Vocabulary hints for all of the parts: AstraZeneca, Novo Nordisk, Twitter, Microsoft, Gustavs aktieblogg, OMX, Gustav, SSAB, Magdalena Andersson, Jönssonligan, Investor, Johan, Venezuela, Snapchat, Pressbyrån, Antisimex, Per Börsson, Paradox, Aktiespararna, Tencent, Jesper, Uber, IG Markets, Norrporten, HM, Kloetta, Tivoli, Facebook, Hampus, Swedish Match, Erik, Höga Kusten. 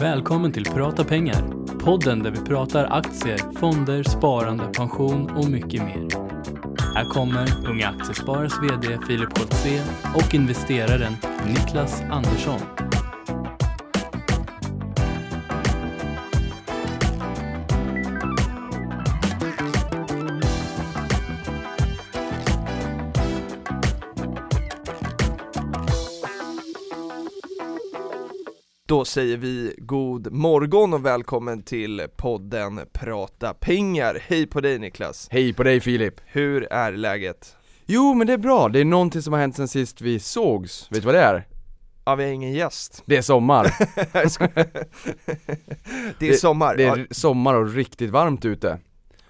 Välkommen till Prata pengar, podden där vi pratar aktier, fonder, sparande, pension och mycket mer. Här kommer Unga Aktiesparares vd Filip Koltze och investeraren Niklas Andersson. Då säger vi god morgon och välkommen till podden Prata pengar. Hej på dig Niklas. Hej på dig Filip. Hur är läget? Jo, men det är bra. Det är någonting som har hänt sen sist vi sågs. Vet du vad det är? Ja, vi har ingen gäst. Det är sommar. Det är sommar. Det är sommar och riktigt varmt ute.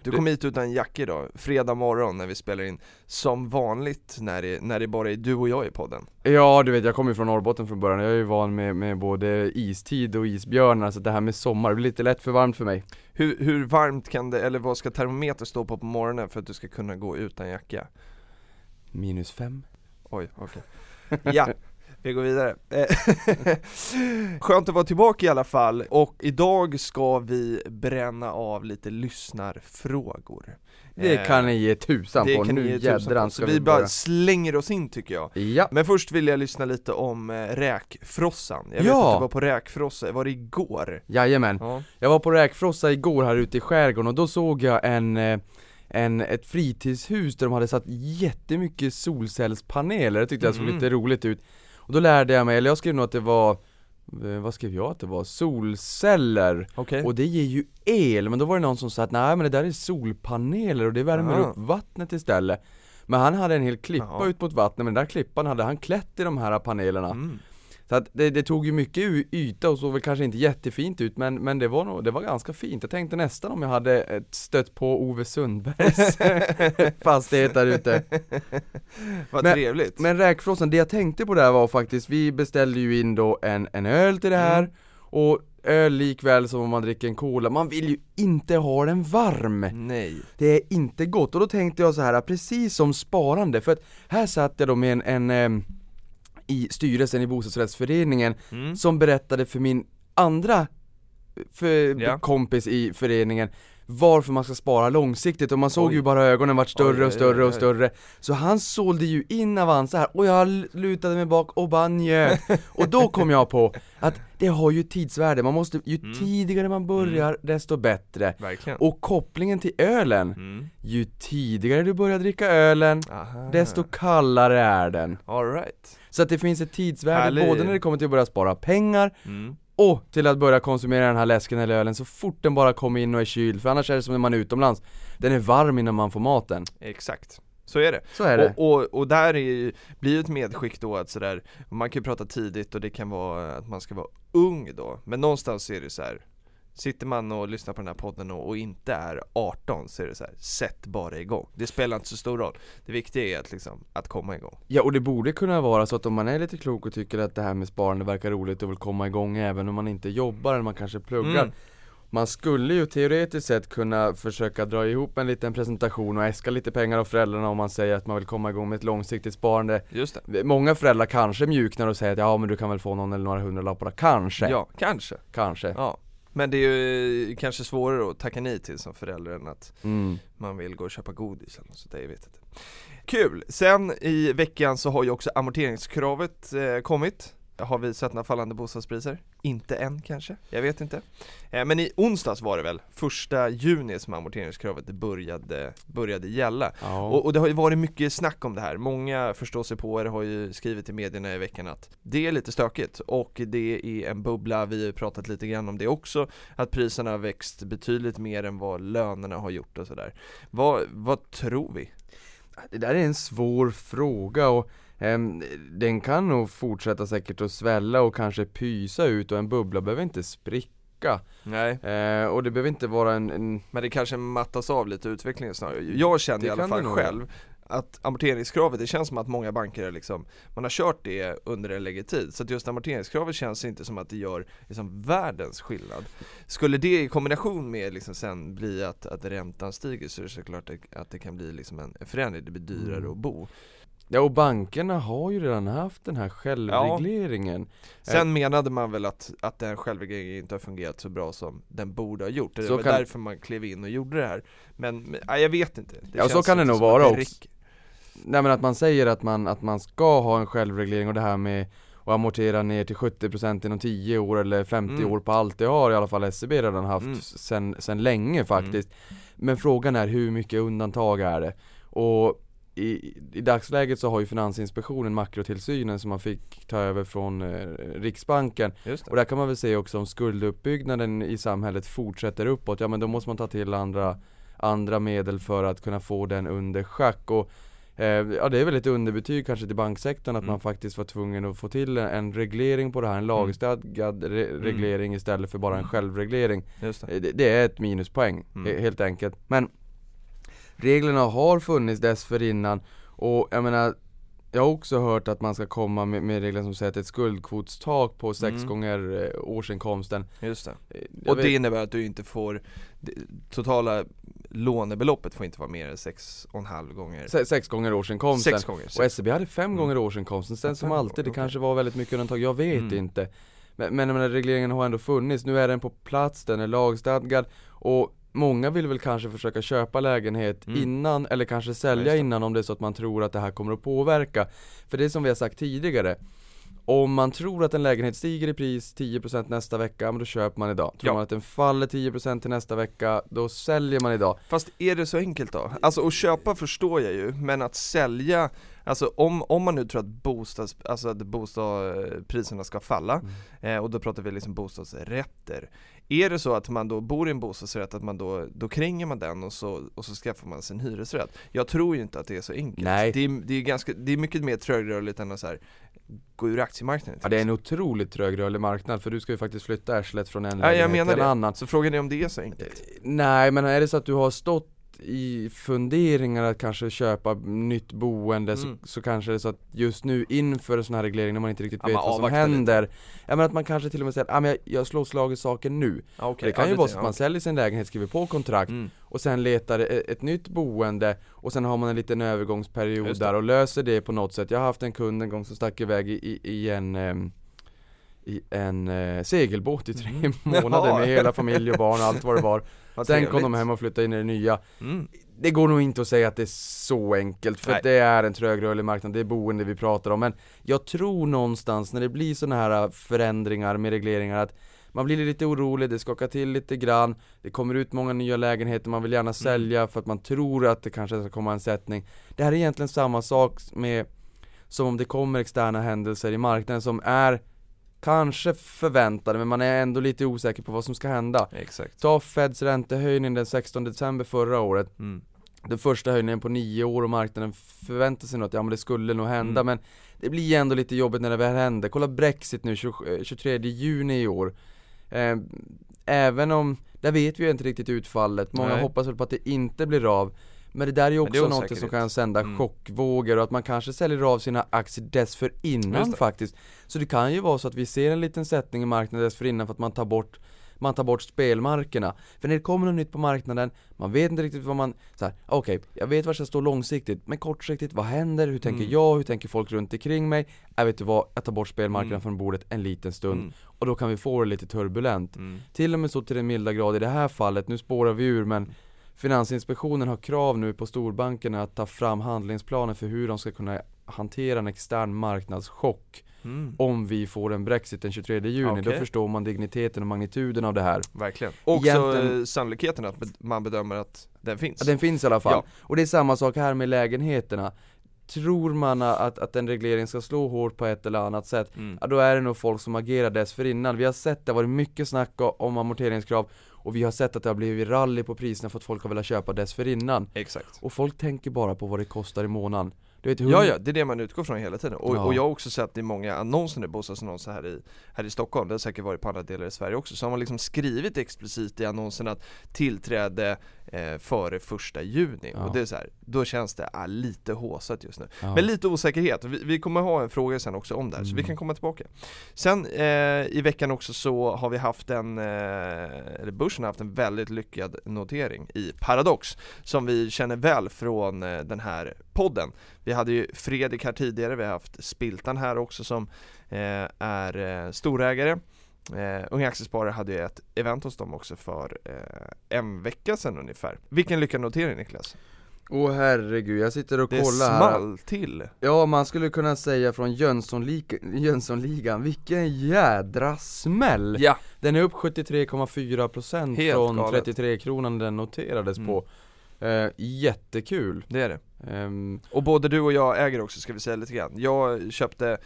Du kom hit utan jacka idag, fredag morgon när vi spelar in, som vanligt när det bara är du och jag i podden. Ja, du vet, jag kommer ju från Norrporten från början, jag är ju van med både istid och isbjörnar, så det här med sommar blir lite lätt för varmt för mig. Hur varmt kan det, eller vad ska termometern stå på morgonen för att du ska kunna gå utan jacka? -5. Oj, okej. Okay. Ja. Vi går vidare. Skönt att vara tillbaka i alla fall. Och idag ska vi bränna av lite lyssnarfrågor. Det kan ni ge tusan på. Nu jädran ska vi bara slänger oss in, tycker jag. Ja. Men först vill jag lyssna lite om räkfrossan. Jag vet att du var på räkfrossa. Var det igår? Jajamän. Ja. Jag var på räkfrossa igår här ute i skärgården. Och då såg jag ett fritidshus där de hade satt jättemycket solcellspaneler. Det tyckte jag såg lite roligt ut. Och då lärde jag mig, eller jag skrev nog att det var, vad skrev jag att det var? Solceller. Okay. Och det ger ju el. Men då var det någon som sa att nej, men det där är solpaneler och det värmer upp vattnet istället. Men han hade en hel klippa ut mot vattnet, men den där klippan hade han klätt i de här panelerna. Mm. Så att det tog ju mycket yta och såg väl kanske inte jättefint ut, men det var ganska fint. Jag tänkte nästan om jag hade stött på Ove Sundbergs fastighet där ute. Vad trevligt. Men räkfrossen, det jag tänkte på där var faktiskt, vi beställde ju in då en öl till det här. Mm. Och öl likväl som om man dricker en cola, man vill ju inte ha den varm. Nej. Det är inte gott. Och då tänkte jag så här, precis som sparande, för att här satt jag då med en i styrelsen i bostadsrättsföreningen som berättade för min andra kompis i föreningen varför man ska spara långsiktigt, och man såg ju bara ögonen vart större och större och större, så han sålde ju in Avanza här och jag lutade mig bak och banje och då kom jag på att det har ju tidsvärde, man måste ju tidigare man börjar desto bättre. Verkligen. Och kopplingen till ölen, ju tidigare du börjar dricka ölen, desto kallare är den. All right. Så att det finns ett tidsvärde både när det kommer till att börja spara pengar och till att börja konsumera den här läsken eller ölen så fort den bara kommer in och är kyld. För annars är det som när man är utomlands. Den är varm innan man får maten. Exakt. Så är det. Så är det. Och där blir ju ett medskick då att sådär, man kan prata tidigt och det kan vara att man ska vara ung då. Men någonstans är det så här, sitter man och lyssnar på den här podden och inte är 18, så är det så här, sätt bara igång. Det spelar inte så stor roll. Det viktiga är att komma igång. Ja, och det borde kunna vara så att om man är lite klok och tycker att det här med sparande verkar roligt och vill komma igång även om man inte jobbar eller man kanske pluggar. Mm. Man skulle ju teoretiskt sett kunna försöka dra ihop en liten presentation och äska lite pengar av föräldrarna om man säger att man vill komma igång med ett långsiktigt sparande. Just det. Många föräldrar kanske mjuknar och säger att ja, men du kan väl få någon eller några hundralappar. Kanske. Ja, kanske. Kanske. Ja. Men det är ju kanske svårare att tacka nej till som förälder än att man vill gå och köpa godis eller något sånt där, jag vet inte. Kul! Sen i veckan så har ju också amorteringskravet kommit. Har vi sett några fallande bostadspriser? Inte än kanske, jag vet inte. Men i onsdags var det väl 1 juni som amorteringskravet började gälla. Oh. Och det har ju varit mycket snack om det här. Många förståsigpåare har ju skrivit i medierna i veckan att det är lite stökigt. Och det är en bubbla, vi har pratat lite grann om det också. Att priserna har växt betydligt mer än vad lönerna har gjort och sådär. Vad tror vi? Det där är en svår fråga och den kan nog fortsätta säkert att svälla och kanske pysa ut, och en bubbla behöver inte spricka. Nej. Och det behöver inte vara Men det kanske mattas av lite utvecklingen snarare. Jag känner i alla fall själv att amorteringskravet, det känns som att många banker är man har kört det under en längre tid, så att just amorteringskravet känns inte som att det gör världens skillnad. Skulle det i kombination med sen bli att räntan stiger, så är det såklart att det kan bli en förändring, det blir dyrare att bo. Ja, och bankerna har ju redan haft den här självregleringen. Ja. Sen menade man väl att den självregleringen inte har fungerat så bra som den borde ha gjort. Det var därför man klev in och gjorde det här. Men jag vet inte. Det ja, så kan det nog vara också. Nej, men att man säger att man ska ha en självreglering och det här med att amortera ner till 70% inom 10 år eller 50 år på allt det har i alla fall SCB redan haft sen länge faktiskt. Mm. Men frågan är hur mycket undantag är det? Och I dagsläget så har ju Finansinspektionen makrotillsynen som man fick ta över från Riksbanken. Och där kan man väl se också om skulduppbyggnaden i samhället fortsätter uppåt. Ja, men då måste man ta till andra medel för att kunna få den under schack. Och det är väl ett underbetyg kanske till banksektorn att man faktiskt var tvungen att få till en reglering på det här. En lagstadgad reglering istället för bara en självreglering. Det är ett minuspoäng helt enkelt. Men reglerna har funnits dessförinnan och jag har också hört att man ska komma med regler som säger att ett skuldkvotstak på 6 gånger årsinkomsten. Just det. Det innebär att du inte får totala lånebeloppet får inte vara mer än 6,5 gånger. 6 gånger årsinkomsten. 6 gånger. Och SCB hade 5 gånger årsinkomsten. Sen som alltid, det kanske var väldigt mycket undantag. Jag vet inte. Men regleringen har ändå funnits. Nu är den på plats, den är lagstadgad och många vill väl kanske försöka köpa lägenhet innan eller kanske sälja innan om det är så att man tror att det här kommer att påverka. För det är som vi har sagt tidigare, om man tror att en lägenhet stiger i pris 10% nästa vecka, men då köper man idag. Tror man att den faller 10% till nästa vecka, då säljer man idag. Fast är det så enkelt då? Alltså att köpa förstår jag ju, men att sälja, alltså om man nu tror att bostadspriserna ska falla och då pratar vi liksom bostadsrätter. Är det så att man då bor i en bostadsrätt att man då kränger man den och så skaffar man sin hyresrätt? Jag tror ju inte att det är så enkelt. Nej. Det är mycket mer trögrörligt än att så här gå ur aktiemarknaden. Ja, det är en otroligt trögrörlig marknad för du ska ju faktiskt flytta ärslet från en lägenhet till en annan. Så frågan är om det är så enkelt. Nej, men är det så att du har stått i funderingar att kanske köpa nytt boende så kanske det är så att just nu inför sån här reglering när man inte riktigt vet vad som händer men att man kanske till och med säger att jag slår slag i saken nu. Det kan ju vara så att man säljer sin lägenhet, skriver på kontrakt och sen letar ett nytt boende och sen har man en liten övergångsperiod där och löser det på något sätt. Jag har haft en kund en gång som stack iväg i en segelbåt i 3 månader med hela familj och barn och allt vad det var. Sen kom de hem och flyttade in i det nya. Det går nog inte att säga att det är så enkelt för det är en trögrörlig marknad, det är boende vi pratar om. Men jag tror någonstans när det blir såna här förändringar med regleringar att man blir lite orolig, det skakar till lite grann. Det kommer ut många nya lägenheter man vill gärna sälja för att man tror att det kanske ska komma en sättning. Det här är egentligen samma sak med som om det kommer externa händelser i marknaden som är kanske förväntade, men man är ändå lite osäker på vad som ska hända. Exakt. Ta Feds räntehöjning den 16 december förra året. Den första höjningen på 9 år och marknaden förväntar sig något. Ja, men det skulle nog hända, men det blir ändå lite jobbigt när det väl händer. Kolla Brexit nu, 23 juni i år. Även om, där vet vi ju inte riktigt utfallet. Många hoppas väl på att det inte blir av. Men det där är ju också något som kan sända chockvågor och att man kanske säljer av sina aktier dessförinnan faktiskt. Så det kan ju vara så att vi ser en liten sättning i marknaden dessförinnan för att man tar bort spelmarkerna. För när det kommer något nytt på marknaden, man vet inte riktigt vad man... jag vet var jag står långsiktigt, men kortsiktigt, vad händer? Hur tänker jag? Hur tänker folk runt omkring mig? Jag vet vad, jag tar bort spelmarknaden från bordet en liten stund. Och då kan vi få det lite turbulent. Till och med så till den milda grad i det här fallet. Nu spårar vi ur, men... Finansinspektionen har krav nu på storbankerna att ta fram handlingsplaner för hur de ska kunna hantera en extern marknadschock om vi får en Brexit den 23 juni. Då förstår man digniteten och magnituden av det här. Verkligen. Och så sannolikheten att man bedömer att den finns. Att den finns i alla fall. Ja. Och det är samma sak här med lägenheterna. Tror man att en reglering ska slå hårt på ett eller annat sätt, då är det nog folk som agerar dessförinnan. Vi har sett det har varit mycket snack om amorteringskrav. Och vi har sett att det har blivit rally på priserna för att folk har velat köpa dessförinnan. Exakt. Och folk tänker bara på vad det kostar i månaden. Du vet hur... Ja, det är det man utgår från hela tiden. Och jag har också sett i många annonser, bostadsannonser här i Stockholm, det har säkert varit på andra delar i Sverige också, så har man liksom skrivit explicit i annonsen att tillträde före 1 juni. Ja. Och det är så här, då känns det lite håsat just nu. Ja. Men lite osäkerhet. Vi kommer ha en fråga sen också om det här, så vi kan komma tillbaka. Sen i veckan också så har vi haft eller börsen har haft en väldigt lyckad notering i Paradox, som vi känner väl från den här podden. Vi hade ju Fredrik här tidigare, vi har haft Spiltan här också som är storägare. Unga Aktiesparare hade ju ett event hos dem också för en vecka sedan ungefär. Vilken lyckad notering, Niklas? Åh herregud, jag sitter och kollar här. Det small till. Ja, man skulle kunna säga från Jönssonligan. Vilken jädra smäll. Ja. Den är upp 73,4% från galet. 33 kronan den noterades på. Jättekul. Det är det. Och både du och jag äger också, ska vi säga lite grann. Jag köpte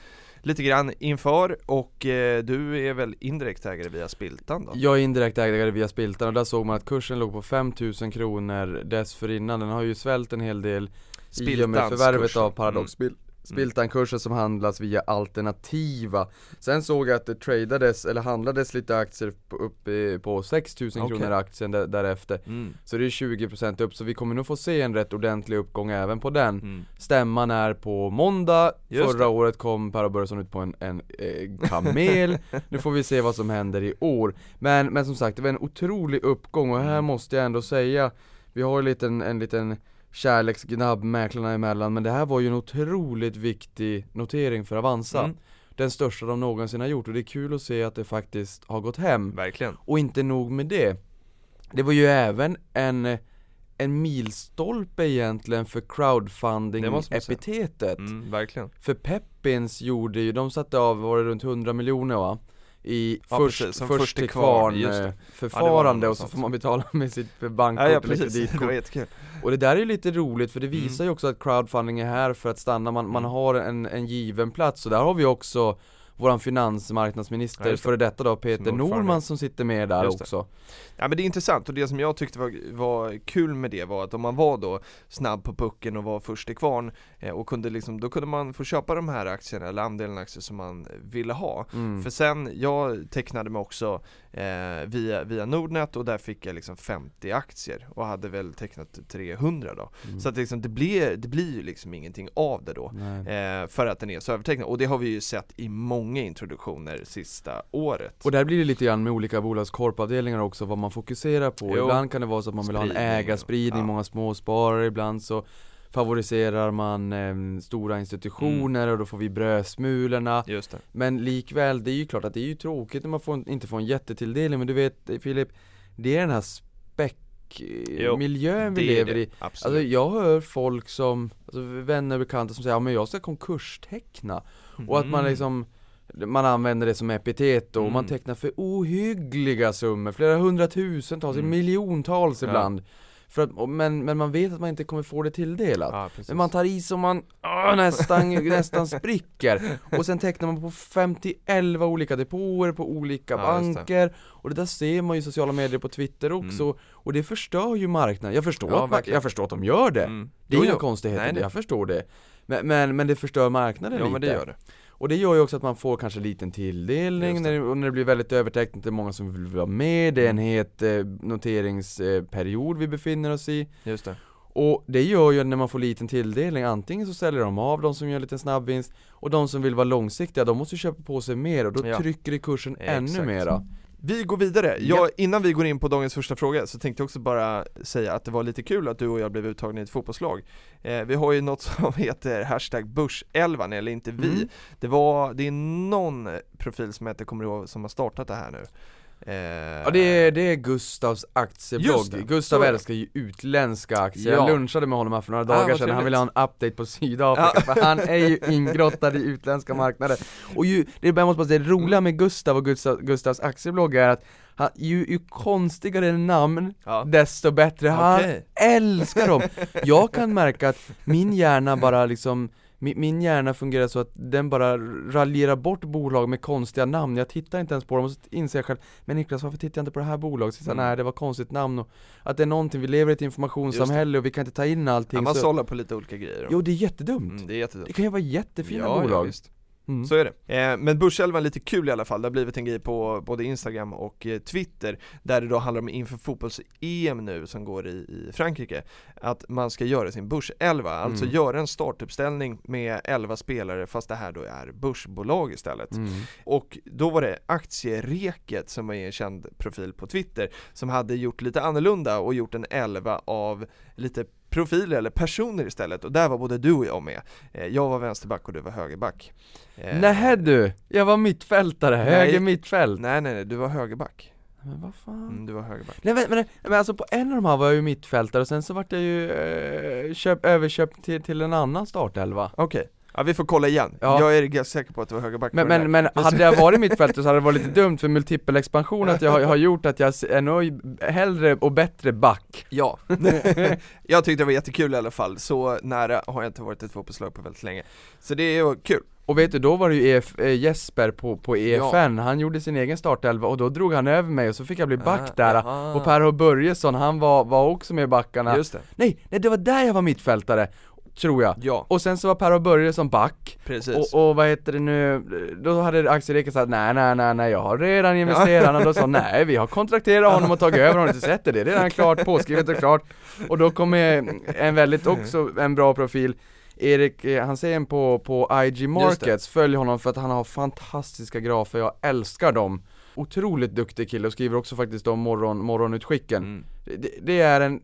lite grann inför, och du är väl indirekt ägare via Spiltan då? Jag är indirekt ägare via Spiltan, och där såg man att kursen låg på 5 000 kronor dessförinnan. Den har ju svällt en hel del i och med förvärvet av Paradox. Spiltan-kurser som handlas via alternativa. Sen såg jag att det tradades eller handlades lite aktier upp på 6 000 kronor aktien därefter. Så det är 20% upp. Så vi kommer nog få se en rätt ordentlig uppgång även på den. Stämman är på måndag. Förra året kom Per Börsson ut på en kamel. Nu får vi se vad som händer i år. Men som sagt, det var en otrolig uppgång. Och här måste jag ändå säga, vi har en liten kärleksgnabb mäklarna emellan, men det här var ju en otroligt viktig notering för Avanza. Den största de någonsin har gjort, och det är kul att se att det faktiskt har gått hem. Verkligen. Och inte nog med det. Det var ju även en milstolpe egentligen för crowdfunding-epitetet. Verkligen. För Peppins gjorde ju, de satte av, var det runt 100 miljoner va? Först till kvarn förfarande, och så får man betala med sitt bankkort eller kreditkort. Och det där är ju lite roligt, för det visar ju också att crowdfunding är här för att stanna. Man har en given plats, och där har vi också våran finansmarknadsminister före detta då, Peter Norman, som sitter med där också. Ja, men det är intressant, och det som jag tyckte var kul med det var att om man var då snabb på pucken och var först i kvarn och kunde liksom, då kunde man få köpa de här aktierna eller andelen aktier som man ville ha. För sen, jag tecknade mig också via Nordnet, och där fick jag liksom 50 aktier och hade väl tecknat 300 då. Så att liksom, det blir ju liksom ingenting av det då för att den är så övertecknad, och det har vi ju sett i många introduktioner sista året. Och där blir det lite grann med olika bolagskorpavdelningar också, vad man fokuserar på. Ibland kan det vara så att man vill ha en ägarspridning, många småsparare, ibland så favoriserar man stora institutioner och då får vi brödsmulorna. Just det. Men likväl, det är ju klart att det är ju tråkigt när man inte får en jättetilldelning, men du vet Filip, det är den här miljön vi lever i. Alltså, jag hör folk som, alltså, vänner och bekanta som säger, ja, men jag ska konkursteckna. Och att man liksom, man använder det som epitet och man tecknar för ohyggliga summor, flera hundratusentals, miljontals ibland. För att, men man vet att man inte kommer få det tilldelat. Men man tar i som man nästan spricker. Och sen tecknar man på 50-11 olika depåer på olika banker. Det. Och det där ser man ju i sociala medier, på Twitter också. Och det förstör ju marknaden. Jag förstår att de gör det. Det är inga konstigheter, jag förstår det. Men det förstör marknaden lite. Men det gör det. Och det gör ju också att man får kanske liten tilldelning när det blir väldigt övertecknat. Det är många som vill vara med. Det är en het noteringsperiod vi befinner oss i. Just det. Och det gör ju att när man får liten tilldelning, antingen så säljer de av de som gör en liten snabbvinst, och de som vill vara långsiktiga, de måste köpa på sig mer, och då trycker det kursen ännu mera. Vi går vidare. Innan vi går in på dagens första fråga så tänkte jag också bara säga att det var lite kul att du och jag blev uttagna i ett fotbollslag. Vi har ju något som heter #börs11, eller inte vi. Det är någon profil som jag inte kommer ihåg som har startat det här nu. Det är Gustavs aktieblogg. Gustav älskar ju utländska aktier. Jag lunchade med honom här för några dagar sedan. Han ville ha en update på Sydafrika, för han är ju ingrottad i utländska marknader. Och det roliga med Gustav och Gustavs aktieblogg är att ju konstigare namn, desto bättre. Han älskar dem. Jag kan märka att min hjärna bara liksom, min hjärna fungerar så att den bara raljerar bort bolag med konstiga namn. Jag tittar inte ens på dem, och så inser jag själv, men Niklas, varför tittar jag inte på det här bolaget? Så nej, det var konstigt namn, och att det är någonting, vi lever i ett informationssamhälle och vi kan inte ta in allting. Man sållar på lite olika grejer. Jo, det är jättedumt. Det kan ju vara jättefina bolag. Ja, Mm. Så är det. Men börselvan är lite kul i alla fall. Det har blivit en grej på både Instagram och Twitter, där det då handlar om inför fotbolls-EM nu som går i Frankrike, att man ska göra sin börselva. Alltså göra en startuppställning med 11 spelare, fast det här då är börsbolag istället. Och då var det Aktierieket, som är en känd profil på Twitter, som hade gjort lite annorlunda och gjort en 11 av lite profiler eller personer istället. Och där var både du och jag med. Jag var vänsterback och du var högerback. Nej du, jag var mittfältare. Höger mittfält. Nej, du var högerback. Men vad fan? Du var högerback. Nej, men alltså på en av de här var jag ju mittfältare, och sen så vart jag ju överköpt till en annan startelva. Okej. Ja, vi får kolla igen. Ja. Jag är ganska säker på att det var högerback. Men hade jag varit mittfältare så hade det varit lite dumt, för multipelexpansion att jag har gjort att jag är nog hellre och bättre back. Ja. Jag tyckte det var jättekul i alla fall. Så nära har jag inte varit ett fotbollslag på väldigt länge. Så det är kul. Och vet du, då var det ju Jesper på EFN. Ja. Han gjorde sin egen startelva och då drog han över mig och så fick jag bli back där. Aha. Och Per Börsson, han var också med i backarna. Just det. Nej, det var där jag var mittfältare. Tror jag. Ja. Och sen så var Per Börsson som back. Precis. Och vad heter det nu? Då hade Aktieriket sagt nej, jag har redan investerat. Och då sa nej, vi har kontrakterat honom och tagit över honom. Inte sett det redan klart, påskrivet och klart. Och då kom en väldigt också en bra profil. Erik, han säger en på IG Markets. Följ honom för att han har fantastiska grafer. Jag älskar dem. Otroligt duktig kille och skriver också faktiskt om morgonutskicken. Det är en...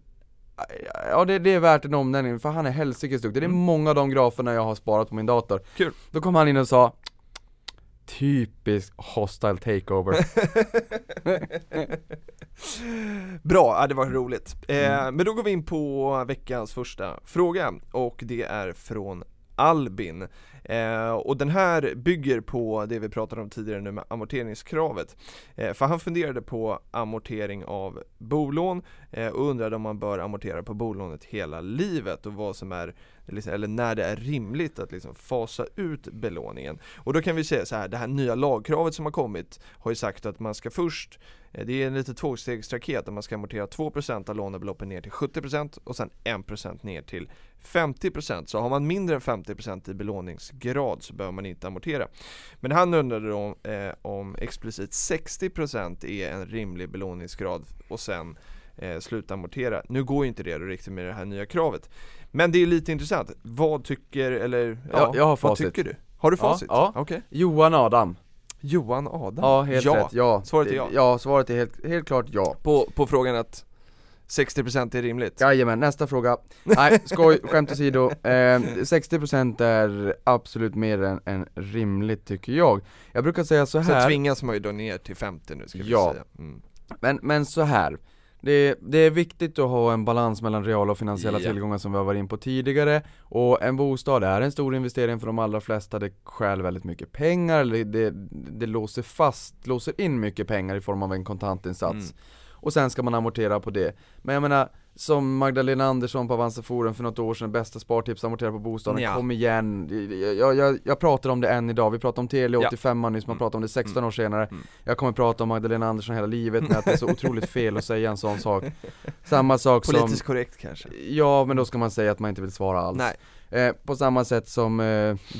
Ja, det är värt en omnämning, för han är hälsikes duktig. Det är många av de graferna jag har sparat på min dator. Kul. Då kom han in och sa: typisk hostile takeover. Bra, det var roligt. Men då går vi in på veckans första fråga, och det är från Albin. Och den här bygger på det vi pratade om tidigare nu med amorteringskravet. För han funderade på amortering av bolån och undrade om man bör amortera på bolånet hela livet och vad som är, eller när det är rimligt att liksom fasa ut belåningen. Och då kan vi säga så här, det här nya lagkravet som har kommit har ju sagt att man ska först, det är en lite tvåstegsraket, att man ska amortera 2% av lånebeloppen ner till 70% och sen 1% ner till 50%. Så har man mindre än 50% i belåningsgrad så behöver man inte amortera. Men han undrade om explicit 60% är en rimlig belåningsgrad och sen sluta amortera. Nu går ju inte det riktigt med det här nya kravet. Men det är lite intressant. Vad tycker, eller jag har facit. Vad tycker du? Har du facit? Ja. Okay. Johan Adam. Ja, helt rätt. Ja. Svaret är ja. Ja, svaret är helt klart ja. På frågan att 60% är rimligt. Jajamän, nästa fråga. Nej, skoj, skämt åsido. 60% är absolut mer än rimligt tycker jag. Jag brukar säga så här. Så tvingas man ju då ner till 50 nu, ska vi säga. Mm. Men så här. Det är viktigt att ha en balans mellan reala och finansiella tillgångar som vi har varit in på tidigare. Och en bostad är en stor investering för de allra flesta. Det stjäl väldigt mycket pengar. Det låser in mycket pengar i form av en kontantinsats. Och sen ska man amortera på det. Men jag menar, som Magdalena Andersson på Avanza forum för något år sedan, bästa spartips, amortera på bostaden. Kom igen. Jag pratar om det än idag. Vi pratar om Tele 85 nyss, man pratar om det 16 år senare. Jag kommer prata om Magdalena Andersson hela livet, men att det är så otroligt fel att säga en sån sak. Samma sak politiskt som... Politiskt korrekt kanske. Ja, men då ska man säga att man inte vill svara alls. Nej. På samma sätt som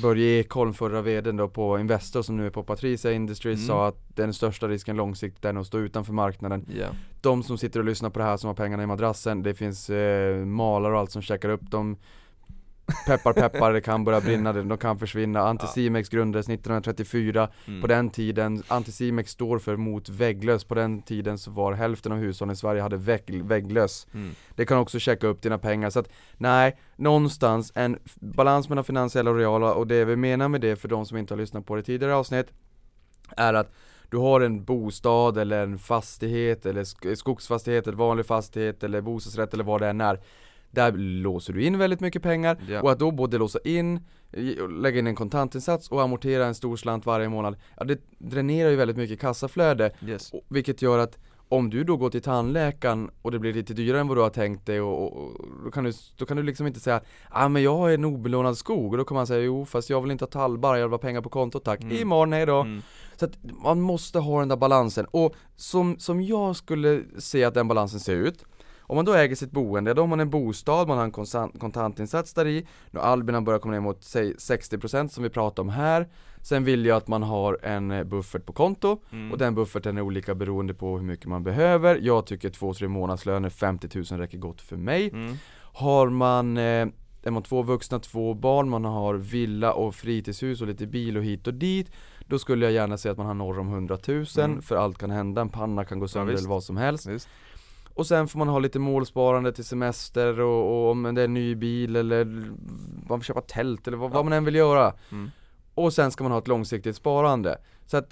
Börje Ekholm, förra vdn då på Investor som nu är på Patricia Industries, sa att den största risken långsiktigt är att stå utanför marknaden. De som sitter och lyssnar på det här som har pengarna i madrassen, det finns malare och allt som checkar upp dem. Peppar, det kan börja brinna, de kan försvinna. Antisimex grundades 1934. På den tiden, Antisimex står för mot vägglöss. På den tiden så var hälften av hushållen i Sverige hade vägglöss. Det kan också checka upp dina pengar. Så att nej, någonstans en balans mellan finansiella och reala. Och det vi menar med det, för de som inte har lyssnat på det tidigare avsnitt, är att du har en bostad eller en fastighet eller skogsfastighet, eller vanlig fastighet eller bostadsrätt eller vad det än är. Där låser du in väldigt mycket pengar. Och att då både låsa in, lägga in en kontantinsats och amortera en stor slant varje månad, det dränerar ju väldigt mycket kassaflöde. Vilket gör att om du då går till tandläkaren och det blir lite dyrare än vad du har tänkt dig, och då kan du liksom inte säga men jag har en obelånad skog, och då kommer han säga jo, fast jag vill inte ha tallbar, jag vill ha pengar på kontot, tack. Imorgon, hej då. Så att man måste ha den där balansen, och som jag skulle se att den balansen ser ut. Om man då äger sitt boende, då har man en bostad, man har en kontantinsats där i. Nu Albin har börjat komma ner mot 60% som vi pratar om här. Sen vill jag att man har en buffert på konto. Och den bufferten är olika beroende på hur mycket man behöver. Jag tycker 2-3 månadslöner, 50 000 räcker gott för mig. Har man... är man 2 vuxna, 2 barn, man har villa och fritidshus och lite bil och hit och dit, då skulle jag gärna säga att man har norr om 100 000. För allt kan hända, en panna kan gå sönder eller vad som helst. Och sen får man ha lite målsparande till semester och om det är en ny bil eller man vill köpa tält eller vad man än vill göra. Och sen ska man ha ett långsiktigt sparande. Så att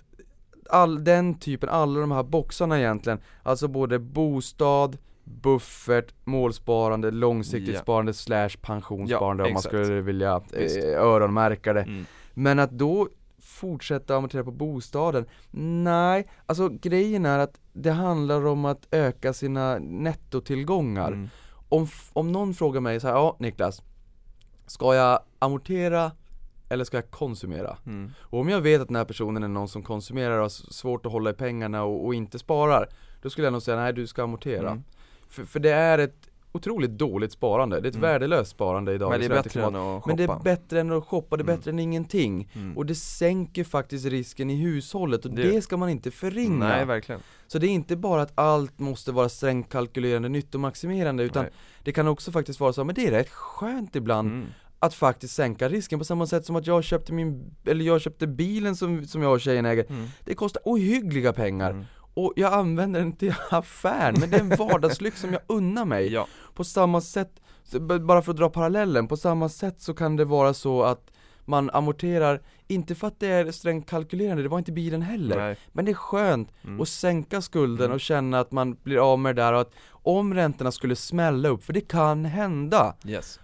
all den typen, alla de här boxarna egentligen, alltså både bostad, buffert, målsparande, långsiktigt sparande / pensionssparande, om man skulle vilja öronmärka det. Men att då fortsätta amortera på bostaden, nej, alltså grejen är att det handlar om att öka sina nettotillgångar. Om någon frågar mig så här, ja Niklas, ska jag amortera eller ska jag konsumera? Och om jag vet att den här personen är någon som konsumerar och har svårt att hålla i pengarna och inte sparar, då skulle jag nog säga nej, du ska amortera. För det är ett otroligt dåligt sparande. Det är ett värdelöst sparande idag. Men det är bättre än att shoppa. Men det är bättre än att shoppa. Det är bättre än ingenting. Och det sänker faktiskt risken i hushållet. Och det ska man inte förringa. Nej, verkligen. Så det är inte bara att allt måste vara strängt kalkylerande, nyttomaximerande. Utan det kan också faktiskt vara så. Men det är rätt skönt ibland att faktiskt sänka risken. På samma sätt som att jag köpte bilen som jag och tjejen äger. Det kostar ohyggliga pengar. Och jag använder den till affären, men det är en vardagslyx som jag unnar mig. Ja. På samma sätt, bara för att dra parallellen, på samma sätt så kan det vara så att man amorterar, inte för att det är strängt kalkylerande, det var inte bilen heller. Nej. Men det är skönt att sänka skulden och känna att man blir av med det där, och att om räntorna skulle smälla upp, för det kan hända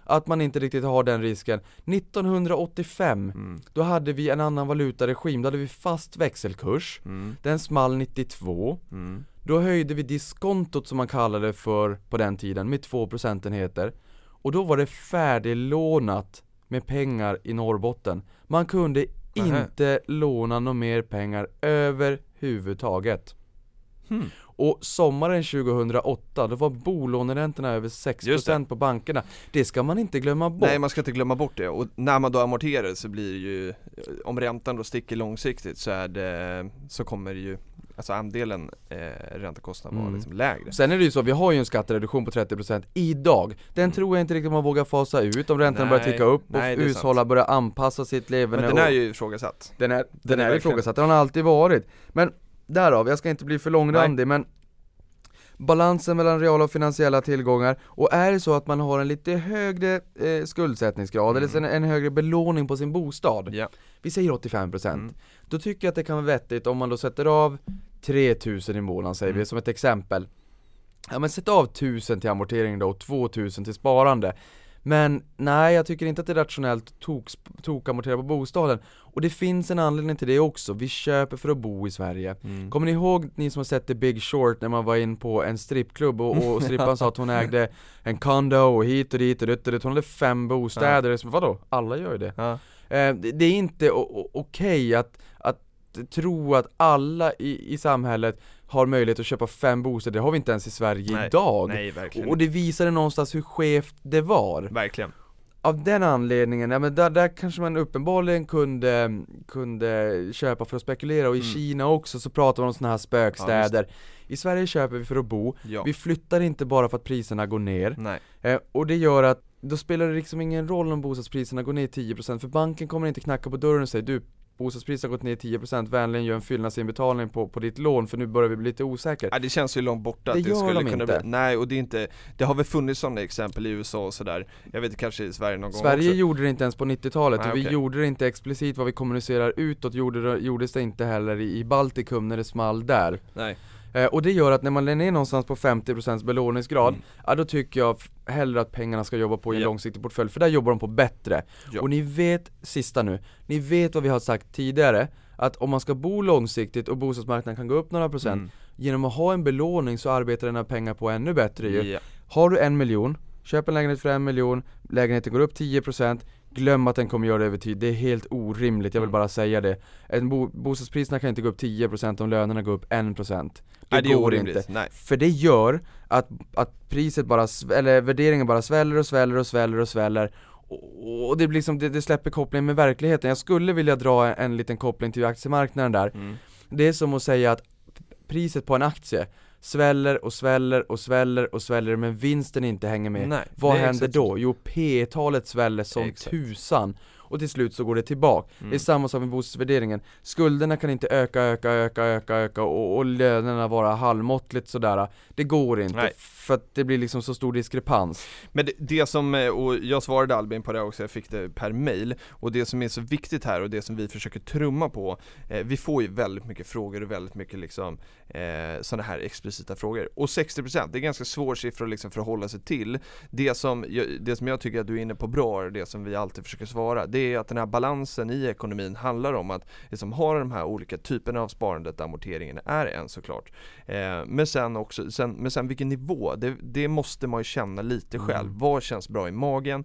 att man inte riktigt har den risken. 1985, då hade vi en annan valutaregim, då hade vi fast växelkurs, den small 92, då höjde vi diskontot som man kallade för på den tiden med 2 procentenheter, och då var det färdiglånat med pengar i Norrbotten. Man kunde inte låna någon mer pengar överhuvudtaget. Och sommaren 2008, då var bolåneräntorna över 6% på bankerna. Det ska man inte glömma bort. Nej, man ska inte glömma bort det. Och när man då amorterar så blir det ju, om räntan då sticker långsiktigt så kommer det ju, alltså andelen räntekostnaden var liksom lägre. Sen är det ju så, vi har ju en skattereduktion på 30% idag. Den tror jag inte riktigt man vågar fasa ut om räntan börjar ticka upp och hushållarna börjar anpassa sitt leverne. Men den är ju ifrågasatt. Den är ju ifrågasatt, den har alltid varit. Men därav, jag ska inte bli för långrandig, men balansen mellan reala och finansiella tillgångar, och är det så att man har en lite högre skuldsättningsgrad eller en högre belåning på sin bostad, vi säger 85%, då tycker jag att det kan vara vettigt om man då sätter av 3 000 i månaden, säger vi som ett exempel. Ja, men sätt av 1 000 till amortering då och 2 000 till sparande. Men nej, jag tycker inte att det är rationellt att tokamortera på bostaden. Och det finns en anledning till det också. Vi köper för att bo i Sverige. Kommer ni ihåg, ni som har sett The Big Short, när man var in på en strippklubb och strippan sa att hon ägde en condo och hit och dit och dit. Hon hade 5 bostäder. Ja. Vadå? Alla gör ju det. Ja. Det är inte okej att tro att alla i samhället har möjlighet att köpa 5 bostäder. Det har vi inte ens i Sverige idag. Nej, verkligen. Och det visade någonstans hur skevt det var. Verkligen. Av den anledningen, ja, men där kanske man uppenbarligen kunde köpa för att spekulera. Och i Kina också så pratar man om såna här spökstäder. Ja, i Sverige köper vi för att bo. Ja. Vi flyttar inte bara för att priserna går ner. Nej. Och det gör att då spelar det liksom ingen roll om bostadspriserna går ner 10%. För banken kommer inte knacka på dörren och säger du, bostadspriset har gått ner 10%, vänligen gör en fyllnadsinbetalning på ditt lån, för nu börjar vi bli lite osäkra. Ja, det känns ju långt borta att det skulle kunna inte bli. Nej, och det är inte, det har väl funnits sådana exempel i USA och sådär. Jag vet kanske i Sverige någon gång. Sverige gjorde det inte ens på 90-talet. Nej, och vi gjorde det inte explicit vad vi kommunicerar utåt. Gjordes det inte heller i Baltikum när det small där. Nej. Och det gör att när man är någonstans på 50% belåningsgrad, ja, då tycker jag hellre att pengarna ska jobba på i en långsiktig portfölj, för där jobbar de på bättre. Ja. Och ni vet vad vi har sagt tidigare, att om man ska bo långsiktigt och bostadsmarknaden kan gå upp några procent, genom att ha en belåning så arbetar den här pengar på ännu bättre. Ja. Har du 1 miljon, köp en lägenhet för 1 miljon, lägenheten går upp 10%, glöm att den kommer göra det över tid. Det är helt orimligt, jag vill bara säga det. Bostadspriserna kan inte gå upp 10% om lönerna går upp 1%. Det går inte. Nej. För det gör att priset bara, eller värderingen bara sväller och sväller och sväller och sväller. Och det blir liksom, det släpper kopplingen med verkligheten. Jag skulle vilja dra en liten koppling till aktiemarknaden där. Mm. Det är som att säga att priset på en aktie sväller och sväller och sväller och sväller, men vinsten inte hänger med. Nej, vad händer då? Jo, P-talet sväller som tusan. Och till slut så går det tillbaka. Mm. Det är samma som i bostadsvärderingen. Skulderna kan inte öka och lönerna vara halvmåttligt sådär. Det går inte. Nej. För att det blir liksom så stor diskrepans. Men det som, och jag svarade Albin på det också, jag fick det per mejl. Och det som är så viktigt här och det som vi försöker trumma på, vi får ju väldigt mycket frågor och väldigt mycket liksom, sådana här explicita frågor. Och 60%, det är ganska svår siffra liksom för att förhålla sig till. Det som jag tycker att du är inne på bra och det som vi alltid försöker svara, det är att den här balansen i ekonomin handlar om att liksom ha de här olika typerna av sparandet, amorteringen är en såklart. Men sen vilken nivå, det måste man ju känna lite själv. Vad känns bra i magen?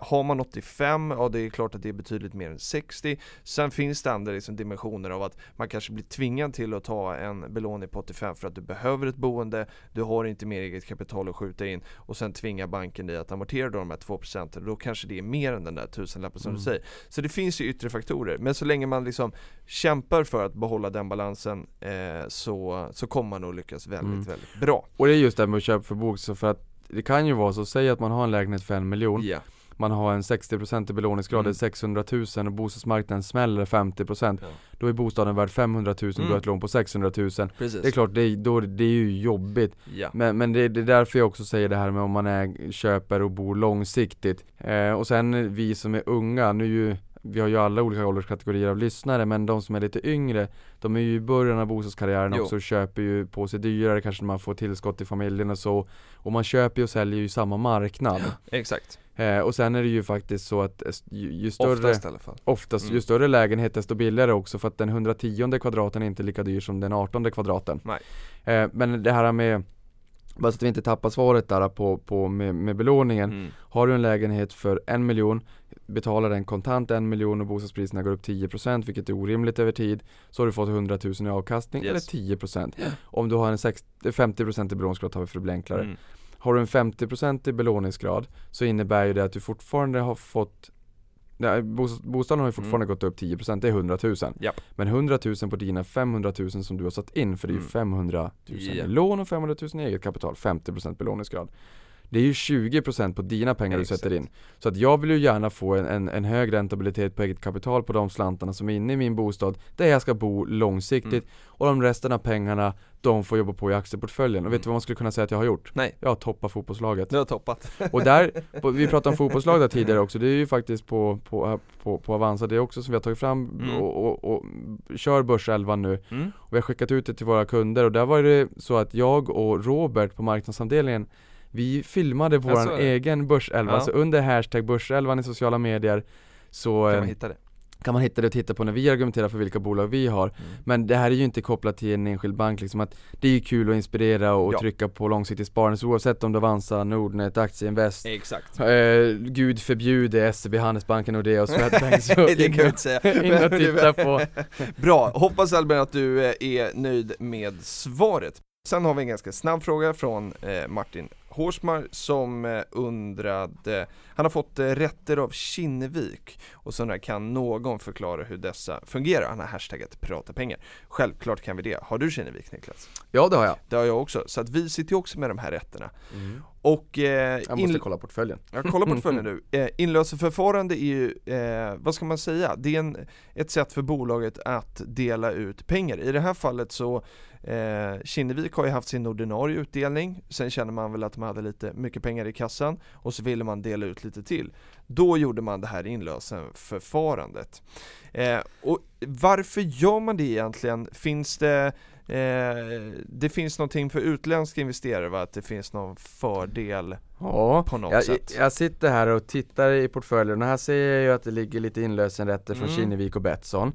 Har man 85, ja det är klart att det är betydligt mer än 60. Sen finns det andra liksom dimensioner av att man kanske blir tvingad till att ta en belåning på 85 för att du behöver ett boende, du har inte mer eget kapital att skjuta in och sen tvingar banken dig att amortera de här 2%, då kanske det är mer än den där tusenlappen som du säger. Så det finns ju yttre faktorer, men så länge man liksom kämpar för att behålla den balansen så kommer man att lyckas väldigt bra. Och det är just det med att köpa för bok, så för att det kan ju vara så, säg att man har en lägenhet för 1 miljon. Yeah. Man har en 60% belåningsgrad, det är 600 000 och bostadsmarknaden smäller 50%. Ja. Då är bostaden värd 500 000 och du har ett lån på 600 000. Precis. Det är klart, det är ju jobbigt. Ja. Men det är därför jag också säger det här med om man köper och bor långsiktigt. Och sen vi som är unga, vi har ju alla olika ålderskategorier av lyssnare, men de som är lite yngre, de är ju i början av bostadskarriären också och köper ju på sig dyrare, kanske när man får tillskott i familjen och så. Och man köper och säljer ju samma marknad. Ja, exakt. Och sen är det ju faktiskt så att ju större, oftast i alla fall. Ju större lägenhet desto billigare också, för att den 110:e kvadraten är inte lika dyr som den 18:e kvadraten. Nej. Men det här med, bara så att vi inte tappar svaret där på med belåningen. Har du en lägenhet för 1 miljon, betalar den kontant 1 miljon och bostadspriserna går upp 10%, vilket är orimligt över tid, så har du fått 100 000 i avkastning, eller 10%. Yeah. Om du har en 50% i belåningsgrad, tar vi för blänklare. Har du en 50% i belåningsgrad så innebär ju det att du fortfarande har fått, bostaden har ju fortfarande gått upp 10%, det är 100 000. Yep. Men 100 000 på dina 500 000 som du har satt in, för det är ju 500 000 i lån och 500 000 i eget kapital, 50% belåningsgrad. Det är ju 20% på dina pengar du sätter in. Så att jag vill ju gärna få en hög rentabilitet på eget kapital på de slantarna som är inne i min bostad, där jag ska bo långsiktigt. Och de resten av pengarna, de får jobba på i aktieportföljen. Och vet du vad man skulle kunna säga att jag har gjort? Nej. Jag har toppat fotbollslaget. Du har toppat. Och vi pratade om fotbollslag där tidigare också. Det är ju faktiskt på Avanza, det är också som vi har tagit fram och kör börselvan nu. Och vi har skickat ut det till våra kunder. Och där var det så att jag och Robert på marknadsavdelningen, vi filmade våran egen börselva. Så under hashtag börselvan i sociala medier så kan man hitta det. Kan man hitta det och titta på när vi argumenterar för vilka bolag vi har. Men det här är ju inte kopplat till en enskild bank. Liksom att det är ju kul att inspirera och trycka på långsiktigt sparande. Så oavsett om det är Avanza, Nordnet, Aktieinvest. Exakt. Gud förbjuder SEB, Handelsbanken och det och Swedbank. Det kan vi inte säga. In och titta på. Bra. Hoppas Albin att du är nöjd med svaret. Sen har vi en ganska snabb fråga från Martin Horsmar som undrade, han har fått rätter av Kinnevik och så kan någon förklara hur dessa fungerar. Han har hashtaggat prata pengar. Självklart kan vi det. Har du Kinnevik, Niklas? Ja, det har jag. Det har jag också. Så att vi sitter ju också med de här rätterna. Och, jag måste kolla portföljen. Jag kollar portföljen nu. Inlöseförfarande är ju, vad ska man säga? Det är ett sätt för bolaget att dela ut pengar. I det här fallet så Kinnevik har ju haft sin ordinarie utdelning. Sen känner man väl att man hade lite mycket pengar i kassan och så ville man dela ut lite till. Då gjorde man det här inlösenförfarandet. Och varför gör man det egentligen? Finns det det finns någonting för utländska investerare, va? Att det finns någon fördel på något sätt. Jag sitter här och tittar i portföljen och här ser jag ju att det ligger lite inlösenrätter från Kinnevik och Betsson.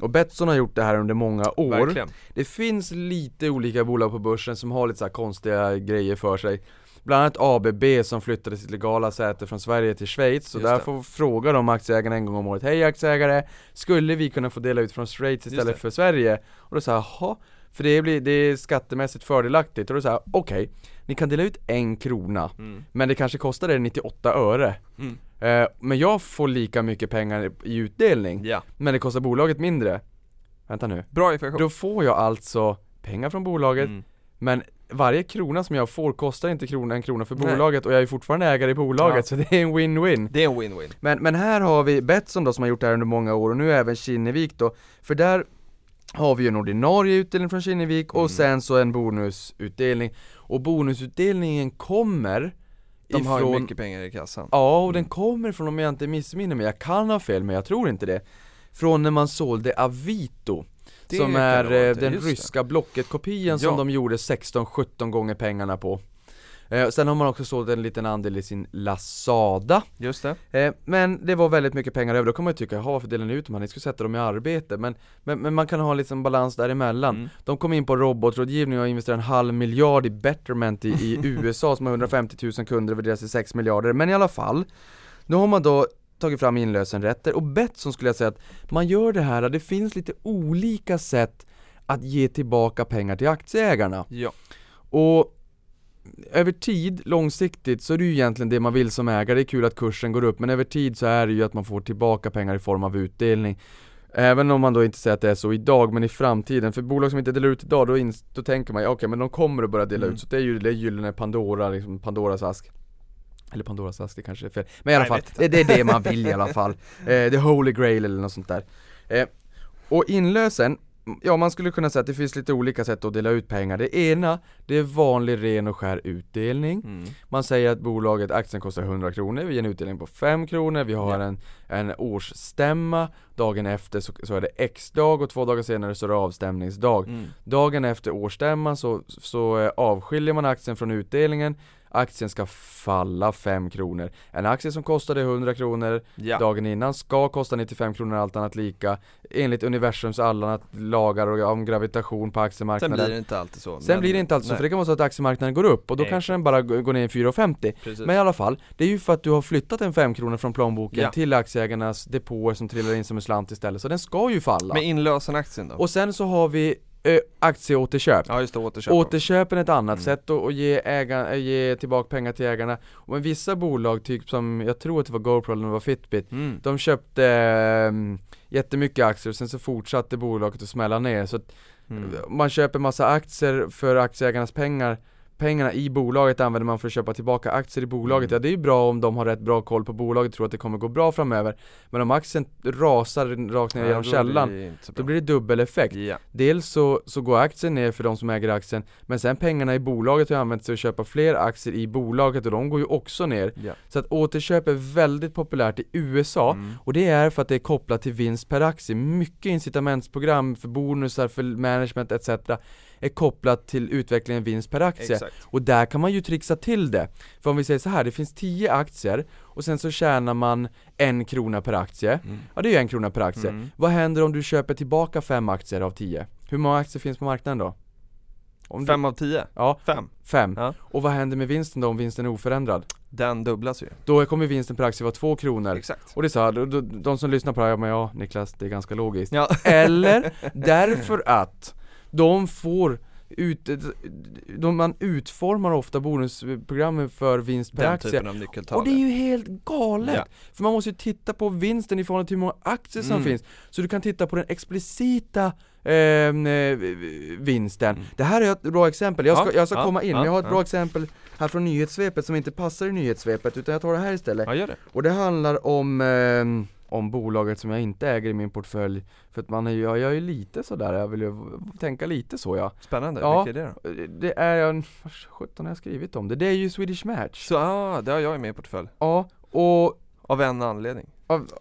Och Betsson har gjort det här under många år. Verkligen. Det finns lite olika bolag på börsen som har lite så här konstiga grejer för sig. Bland annat ABB som flyttade sitt legala säte från Sverige till Schweiz. Och därför frågar de aktieägarna en gång om året: hej aktieägare, skulle vi kunna få dela ut från Schweiz istället för Sverige? Och då sa jag, För det är skattemässigt fördelaktigt. Och då är det så här, okej, ni kan dela ut 1 krona. Mm. Men det kanske kostar er 98 öre. Mm. Men jag får lika mycket pengar i utdelning. Yeah. Men det kostar bolaget mindre. Vänta nu. Bra effektion. Då får jag alltså pengar från bolaget. Mm. Men varje krona som jag får kostar inte en krona för bolaget. Och jag är fortfarande ägare i bolaget. Ja. Så det är en win-win. Det är en win-win. Men här har vi Betsson då, som har gjort det här under många år. Och nu även Kinnevik då. För där har vi ju en ordinarie utdelning från Kinnevik. Och sen så en bonusutdelning. Och bonusutdelningen kommer... De har ju mycket pengar i kassan. Ja, och den kommer från, om jag inte missminner mig. Jag kan ha fel, men jag tror inte det. Från när man sålde Avito. Det som är den ryska Blocket-kopian som de gjorde 16-17 gånger pengarna på. Sen har man också sålt en liten andel i sin Lazada. Just det. Men det var väldigt mycket pengar över. Då kan man ju tycka, jaha, för delen ut om man skulle sätta dem i arbete. Men man kan ha liksom balans däremellan. Mm. De kom in på robotrådgivning och investerade 500 miljarder i Betterment i USA som har 150 000 kunder och värderas i 6 miljarder. Men i alla fall, nu har man då tagit fram inlösenrätter. Och Betsson skulle jag säga att man gör det här. Det finns lite olika sätt att ge tillbaka pengar till aktieägarna. Ja. Och över tid, långsiktigt, så är det ju egentligen det man vill som ägare. Det är kul att kursen går upp, men över tid så är det ju att man får tillbaka pengar i form av utdelning. Även om man då inte säger att det är så idag, men i framtiden. För bolag som inte delar ut idag, då tänker man, okej, men de kommer att börja dela ut. Så det är ju det gyllene Pandora, liksom Pandoras ask. Eller Pandoras ask, det kanske är fel. Men i alla fall, det är det man vill i alla fall. The Holy Grail eller något sånt där. Och inlösen. Ja, man skulle kunna säga att det finns lite olika sätt att dela ut pengar. Det ena, det är vanlig ren och skär utdelning. Mm. Man säger att bolaget, aktien kostar 100 kronor. Vi ger en utdelning på 5 kronor. Vi har en årsstämma. Dagen efter så är det X-dag och 2 dagar senare så är det avstämningsdag. Mm. Dagen efter årsstämman så avskiljer man aktien från utdelningen. Aktien ska falla 5 kronor. En aktie som kostade 100 kronor dagen innan ska kosta 95 kronor allt annat lika. Enligt universums alla lagar och om gravitation på aktiemarknaden. Sen blir det inte alltid så. För det kan vara så att aktiemarknaden går upp och då kanske den bara går ner i 4,50. Precis. Men i alla fall, det är ju för att du har flyttat en 5 kronor från plånboken till aktieägarnas depåer som trillar in som en slant istället. Så den ska ju falla. Men inlösen aktien då? Och sen så har vi aktieåterköp. Ja, just det, återköp är ett annat sätt att ge tillbaka pengar till ägarna. Men vissa bolag, typ som jag tror att det var GoPro eller det var Fitbit, de köpte jättemycket aktier och sen så fortsatte bolaget att smälla ner. Så att man köper massa aktier för aktieägarnas pengar. Pengarna i bolaget använder man för att köpa tillbaka aktier i bolaget. Ja, det är ju bra om de har rätt bra koll på bolaget och tror att det kommer gå bra framöver. Men om aktien rasar rakt ner genom källan, då blir det dubbeleffekt. Yeah. Dels så går aktien ner för de som äger aktien, men sen pengarna i bolaget har använts till att köpa fler aktier i bolaget och de går ju också ner. Yeah. Så att återköp är väldigt populärt i USA och det är för att det är kopplat till vinst per aktie. Mycket incitamentsprogram för bonusar, för management etc. är kopplat till utvecklingen vinst per aktie. Exakt. Och där kan man ju trixa till det. För om vi säger så här, det finns 10 aktier och sen så tjänar man 1 krona per aktie. Mm. Ja, det är ju 1 krona per aktie. Mm. Vad händer om du köper tillbaka 5 aktier av 10? Hur många aktier finns på marknaden då? Om 5 av 10? Ja. 5. Ja. Och vad händer med vinsten då om vinsten är oförändrad? Den dubblas ju. Då kommer vinsten per aktie vara 2 kronor. Exakt. Och det är så här, de som lyssnar på det här, men ja, Niklas, det är ganska logiskt. Ja. Eller därför att man utformar ofta bonusprogrammen för vinst per aktie. Och det är ju helt galet. Ja. För man måste ju titta på vinsten i förhållande till hur många aktier som finns. Så du kan titta på den explicita vinsten. Mm. Det här är ett bra exempel. Jag ska komma in. Jag har ett bra exempel här från nyhetssvepet som inte passar i nyhetssvepet. Utan jag tar det här istället. Ja, gör det. Och det handlar om bolaget som jag inte äger i min portfölj. För att jag är lite sådär. Jag vill ju tänka lite så, ja. Spännande, vilket är det då? Det är, 17 har jag skrivit om det. Det är ju Swedish Match. Så det har jag i min portfölj. Ja, och... Av en anledning.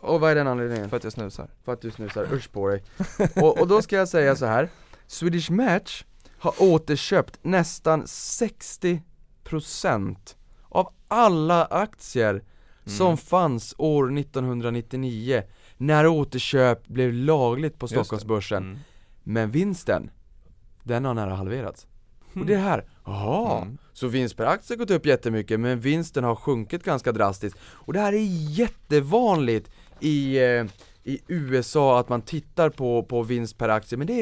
Och vad är den anledningen? För att jag snusar. För att du snusar, usch på dig. och då ska jag säga så här. Swedish Match har återköpt nästan 60% av alla aktier som fanns år 1999 när återköp blev lagligt på Stockholmsbörsen. Men vinsten, den har nära halverats. Och det här, så vinst per aktie har gått upp jättemycket, men vinsten har sjunkit ganska drastiskt. Och det här är jättevanligt i i USA att man tittar på vinst per aktie, men det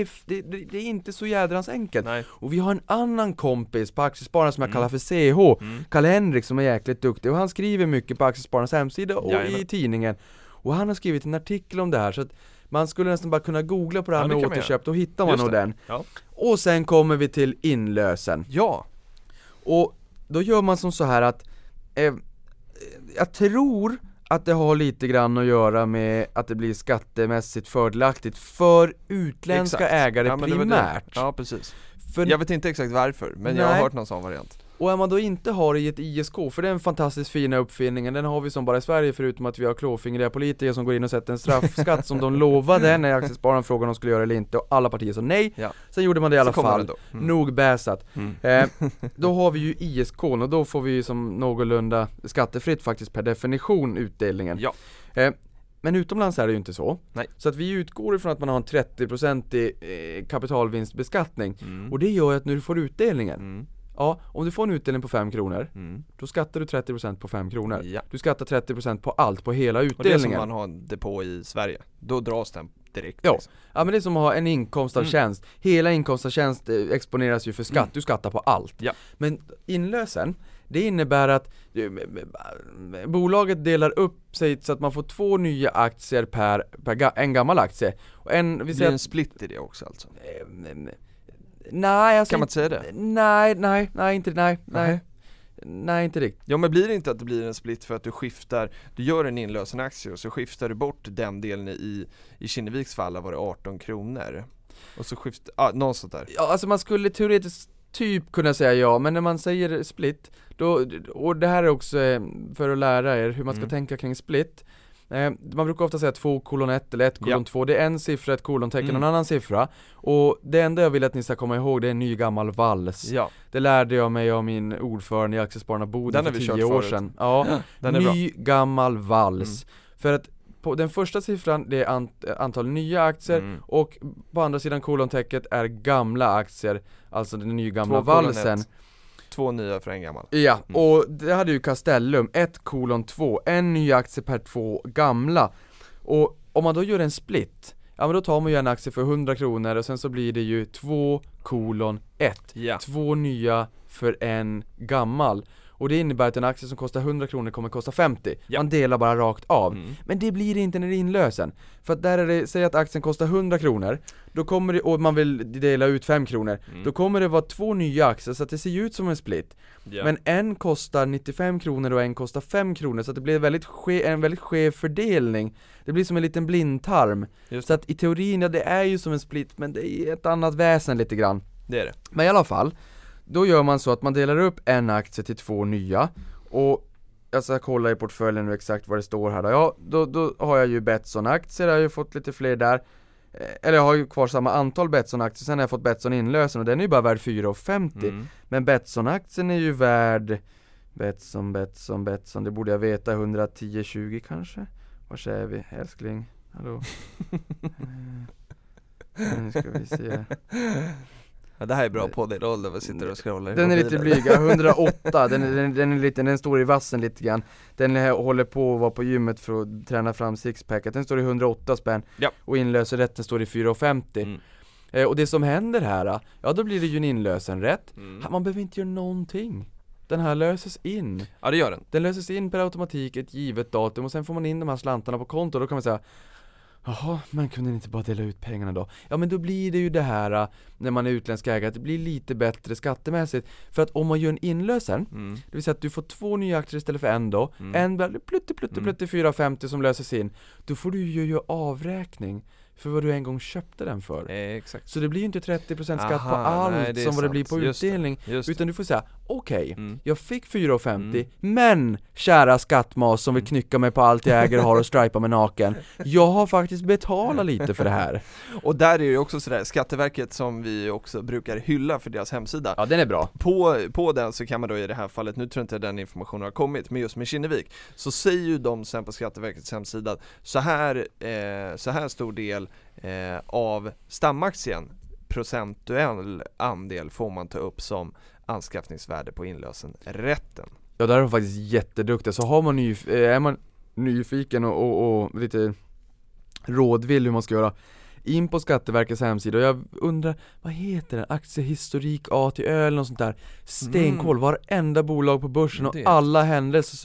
är inte så jädrans enkelt. Nej. Och vi har en annan kompis på Aktiespararna som jag kallar för CH, Kalle Henrik, som är jäkligt duktig, och han skriver mycket på Aktiespararnas hemsida och i tidningen, och han har skrivit en artikel om det här, så att man skulle nästan bara kunna googla på det här med återköp, då hittar man nog den. Ja. Och sen kommer vi till inlösen. Ja. Och då gör man som så här att jag tror att det har lite grann att göra med att det blir skattemässigt fördelaktigt för utländska ägare primärt. Ja, precis. För jag vet inte exakt varför, men jag har hört någon sån variant. Och om man då inte har det i ett ISK, för det är en fantastiskt fina uppfinningen, den har vi som bara i Sverige, förutom att vi har klåfingriga politiker som går in och sätter en straffskatt som de lovade när Aktiespararen frågade om de skulle göra eller inte, och alla partier sa nej. Ja. Sen gjorde man det i alla fall. Nog bäsat. Då har vi ju ISK, och då får vi ju som någorlunda skattefritt faktiskt per definition utdelningen. Ja. Men utomlands är det ju inte så. Nej. Så att vi utgår ifrån att man har en 30% kapitalvinstbeskattning, och det gör att när du får utdelningen, ja, om du får en utdelning på 5 kronor, då skattar du 30% på 5 kronor. Ja. Du skattar 30% på allt, på hela utdelningen. Och det är som man har en depå i Sverige. Då dras den direkt. Ja, liksom. Ja, men det är som att ha en inkomst av tjänst. Hela inkomst av tjänst exponeras ju för skatt. Du skattar på allt. Ja. Men inlösen, det innebär att bolaget delar upp sig så att man får 2 nya aktier per en gammal aktie. Och det är en split i det också alltså. Nej, alltså kan man inte säga det? Nej, inte riktigt. Ja, men blir det inte att det blir en split för att du gör en inlösen aktie och så skiftar du bort den delen i Kinneviks fall var det 18 kronor. Och så någon sånt där. Ja, alltså man skulle teoretiskt typ kunna säga ja, men när man säger split, då, och det här är också för att lära er hur man ska tänka kring split. Man brukar ofta säga 2:1 eller 1:2. Det är en siffra, ett kolontecken och en annan siffra. Och det enda jag vill att ni ska komma ihåg, det är en ny gammal vals. Ja. Det lärde jag mig av min ordförande i Aktiespararna Boden för 10 år sedan. Ja, den är ny gammal vals. För att på den första siffran, det är antal nya aktier, och på andra sidan kolontecket är gamla aktier, alltså den ny gamla valsen. 2 nya för en gammal. Ja, och det hade ju Castellum 1:2. En ny aktie per 2 gamla. Och om man då gör en split, ja, men då tar man ju en aktie för 100 kronor och sen så blir det ju 2:1. Ja. 2 nya för en gammal. Och det innebär att en aktie som kostar 100 kronor kommer kosta 50. Ja. Man delar bara rakt av. Men det blir det inte när det är inlösen. För att där är det, säg att aktien kostar 100 kronor. Då kommer det, och man vill dela ut 5 kronor. Då kommer det vara 2 nya aktier så att det ser ut som en split. Ja. Men en kostar 95 kronor och en kostar 5 kronor. Så att det blir en väldigt skev fördelning. Det blir som en liten blindtarm. Så att i teorin, ja, det är ju som en split. Men det är ett annat väsen lite grann. Det är det. Men i alla fall. Då gör man så att man delar upp en aktie till 2 nya. Och jag ska kolla i portföljen nu exakt vad det står här. Ja, då har jag ju Betsson-aktier. Jag har ju fått lite fler där. Eller jag har ju kvar samma antal Betsson-aktier. Sen har jag fått Betsson-inlösen och den är ju bara värd 4,50. Men Betsson-aktien är ju värd... Betsson. Det borde jag veta. 110-20 kanske. Var säger vi? Älskling. Hallå. Nu ska vi se... Ja, det här är bra podd idag där vi sitter och scrollar. Den är lite blyga, 108. Den är liten, den står i vassen lite grann. Den håller på att vara på gymmet för att träna fram sixpacket. Den står i 108 spänn. Ja. Och inlösenrätten står i 4,50. Och det som händer här, ja, då blir det ju en inlösenrätt. Man behöver inte göra någonting. Den här löses in. Ja, det gör den. Den löses in per automatik ett givet datum och sen får man in de här slantarna på konto. Då kan man säga... Jaha, man kunde inte bara dela ut pengarna då. Ja, men då blir det ju det här när man är utländsk ägare, att det blir lite bättre skattemässigt. För att om man gör en inlösen, det vill säga att du får 2 nya aktier istället för en då, en blir plutti 4,50 som löses in, då får du ju göra avräkning för vad du en gång köpte den för. Exakt. Så det blir ju inte 30% skatt på allt som vad det blir på utdelning. Just det. Utan du får säga, okej, jag fick 4,50, men kära skattmas som vill knycka mig på allt jag äger och har och stripa mig naken. Jag har faktiskt betalat lite för det här. Och där är det ju också sådär, Skatteverket som vi också brukar hylla för deras hemsida. Ja, den är bra. På den så kan man då i det här fallet, nu tror jag inte den informationen har kommit, men just med Kinnevik så säger ju de sen på Skatteverkets hemsida så här stor del av stamaktien procentuell andel får man ta upp som anskaffningsvärde på inlösenrätten. Ja, där är de faktiskt jätteduktiga. Så är man nyfiken och lite rådvill hur man ska göra. In på Skatteverkets hemsida och jag undrar, vad heter den? Aktiehistorik A till Ö eller något sånt där. Stenkoll, varenda bolag på börsen och alla händelser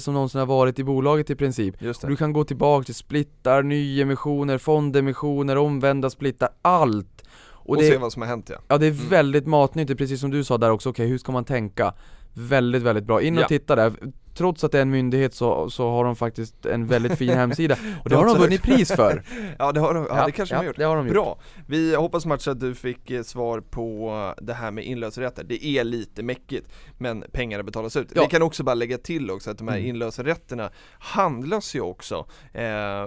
som någonsin har varit i bolaget i princip. Du kan gå tillbaka till splittar, nyemissioner, fondemissioner, omvända splittar, allt. Och se vad som har hänt. Ja, det är väldigt matnyttigt, precis som du sa där också. Okej, hur ska man tänka? Väldigt, väldigt bra. In och titta där. Trots att det är en myndighet så har de faktiskt en väldigt fin hemsida. Och det har de vunnit pris för. Ja, det har de. Ja, det kanske de har gjort. Det har de gjort. Bra. Vi hoppas, Mats, att du fick svar på det här med inlösenrätter. Det är lite mäckigt, men pengarna betalas ut. Ja. Vi kan också bara lägga till också att de här inlösenrätterna handlas ju också.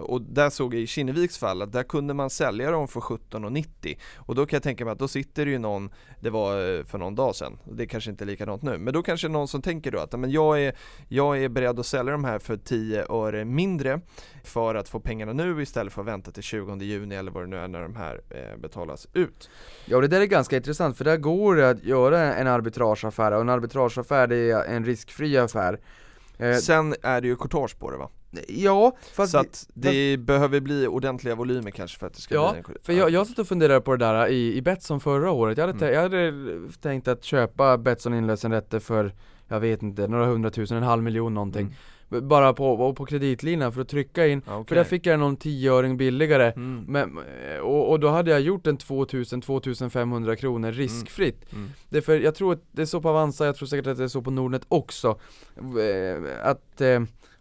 Och där såg jag i Kinneviks fall att där kunde man sälja dem för 17,90. Och då kan jag tänka mig att då sitter det ju någon, det var för någon dag sedan. Det är kanske inte likadant nu. Men då kanske någon som tänker då att men jag är beredd att sälja de här för 10 öre mindre för att få pengarna nu istället för att vänta till 20 juni eller vad det nu är när de här betalas ut. Ja, det där är ganska intressant, för där går det att göra en arbitrageaffär, och en arbitrageaffär, det är en riskfri affär. Sen är det ju courtage på det, va? Ja, fast så att det behöver bli ordentliga volymer kanske för att det ska bli en courtage. För jag satt och funderade på det där i Betsson förra året. Jag hade tänkt att köpa Betsson inlösenrätter för jag vet inte, några 100 000, 500 000 någonting. Bara på kreditlinan för att trycka in. Okay. För där fick jag någon 10-öring billigare. Mm. Men, och då hade jag gjort en 2 500 kronor riskfritt. Mm. Det är för, jag tror att det är så på Avanza, jag tror säkert att det är så på Nordnet också. Att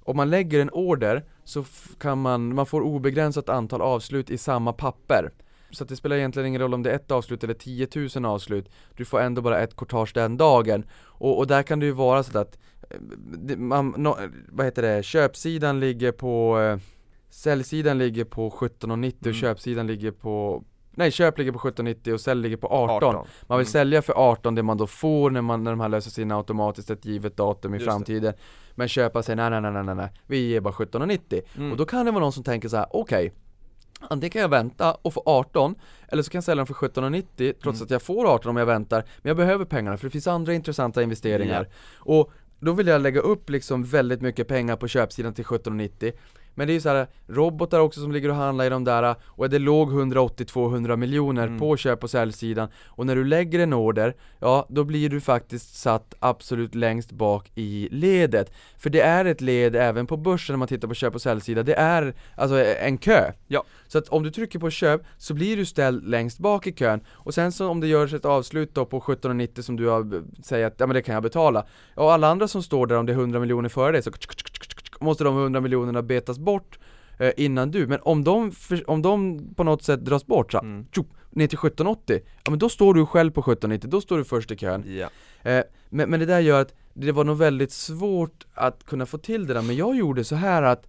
om man lägger en order så kan man får obegränsat antal avslut i samma papper. Så att det spelar egentligen ingen roll om det är ett avslut eller 10 000 avslut. Du får ändå bara ett courtage den dagen. Och där kan det ju vara så att köpsidan ligger på säljsidan ligger på 17,90 och köpsidan ligger på köp ligger på 17,90 och sälj ligger på 18. Man vill sälja för 18, det man då får när de här löses in automatiskt ett givet datum i framtiden. Det. Men köpa sig nej, vi ger bara 17,90. Och då kan det vara någon som tänker så här: okej, antingen kan jag vänta och få 18, eller så kan jag sälja dem för 17,90 trots att jag får 18 om jag väntar, men jag behöver pengarna för det finns andra intressanta investeringar. Och då vill jag lägga upp liksom väldigt mycket pengar på köpsidan till 17,90. Men det är ju så här robotar också som ligger och handlar i de där, och det låg 180-200 miljoner på köp- och säljsidan. Och när du lägger en order, då blir du faktiskt satt absolut längst bak i ledet. För det är ett led även på börsen när man tittar på köp- och säljsida. Det är alltså en kö. Ja. Så att om du trycker på köp så blir du ställd längst bak i kön. Och sen så om det görs ett avslut då på 17,90 som du säger att men det kan jag betala. Och alla andra som står där, om det är 100 miljoner före dig så måste de 100 miljonerna betas bort innan du. Men om de på något sätt dras bort så ner till 17,80, men då står du själv på 17,90. Då står du först i kön. Yeah. Men det där gör att det var nog väldigt svårt att kunna få till det där. Men jag gjorde så här att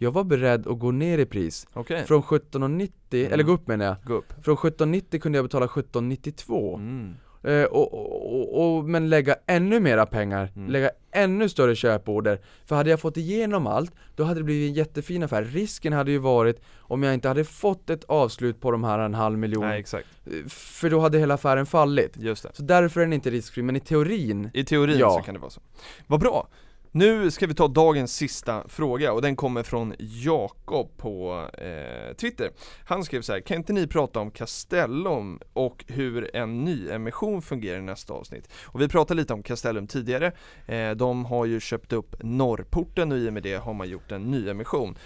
jag var beredd att gå ner i pris. Okay. Från 17,90, eller gå upp menar jag. Gå upp. Från 17,90 kunde jag betala 17,92. Men lägga ännu mera pengar, lägga ännu större köporder. För hade jag fått igenom allt, då hade det blivit en jättefin affär. Risken hade ju varit om jag inte hade fått ett avslut på de här 500 000. Nej, exakt. För då hade hela affären fallit. Just det. Så därför är den inte riskfri, men i teorin så kan det vara så. Vad bra. Nu ska vi ta dagens sista fråga, och den kommer från Jakob på Twitter. Han skrev så här: kan inte ni prata om Castellum och hur en ny emission fungerar i nästa avsnitt? Och vi pratade lite om Castellum tidigare. De har ju köpt upp Norrporten och i och med det har man gjort en ny emission.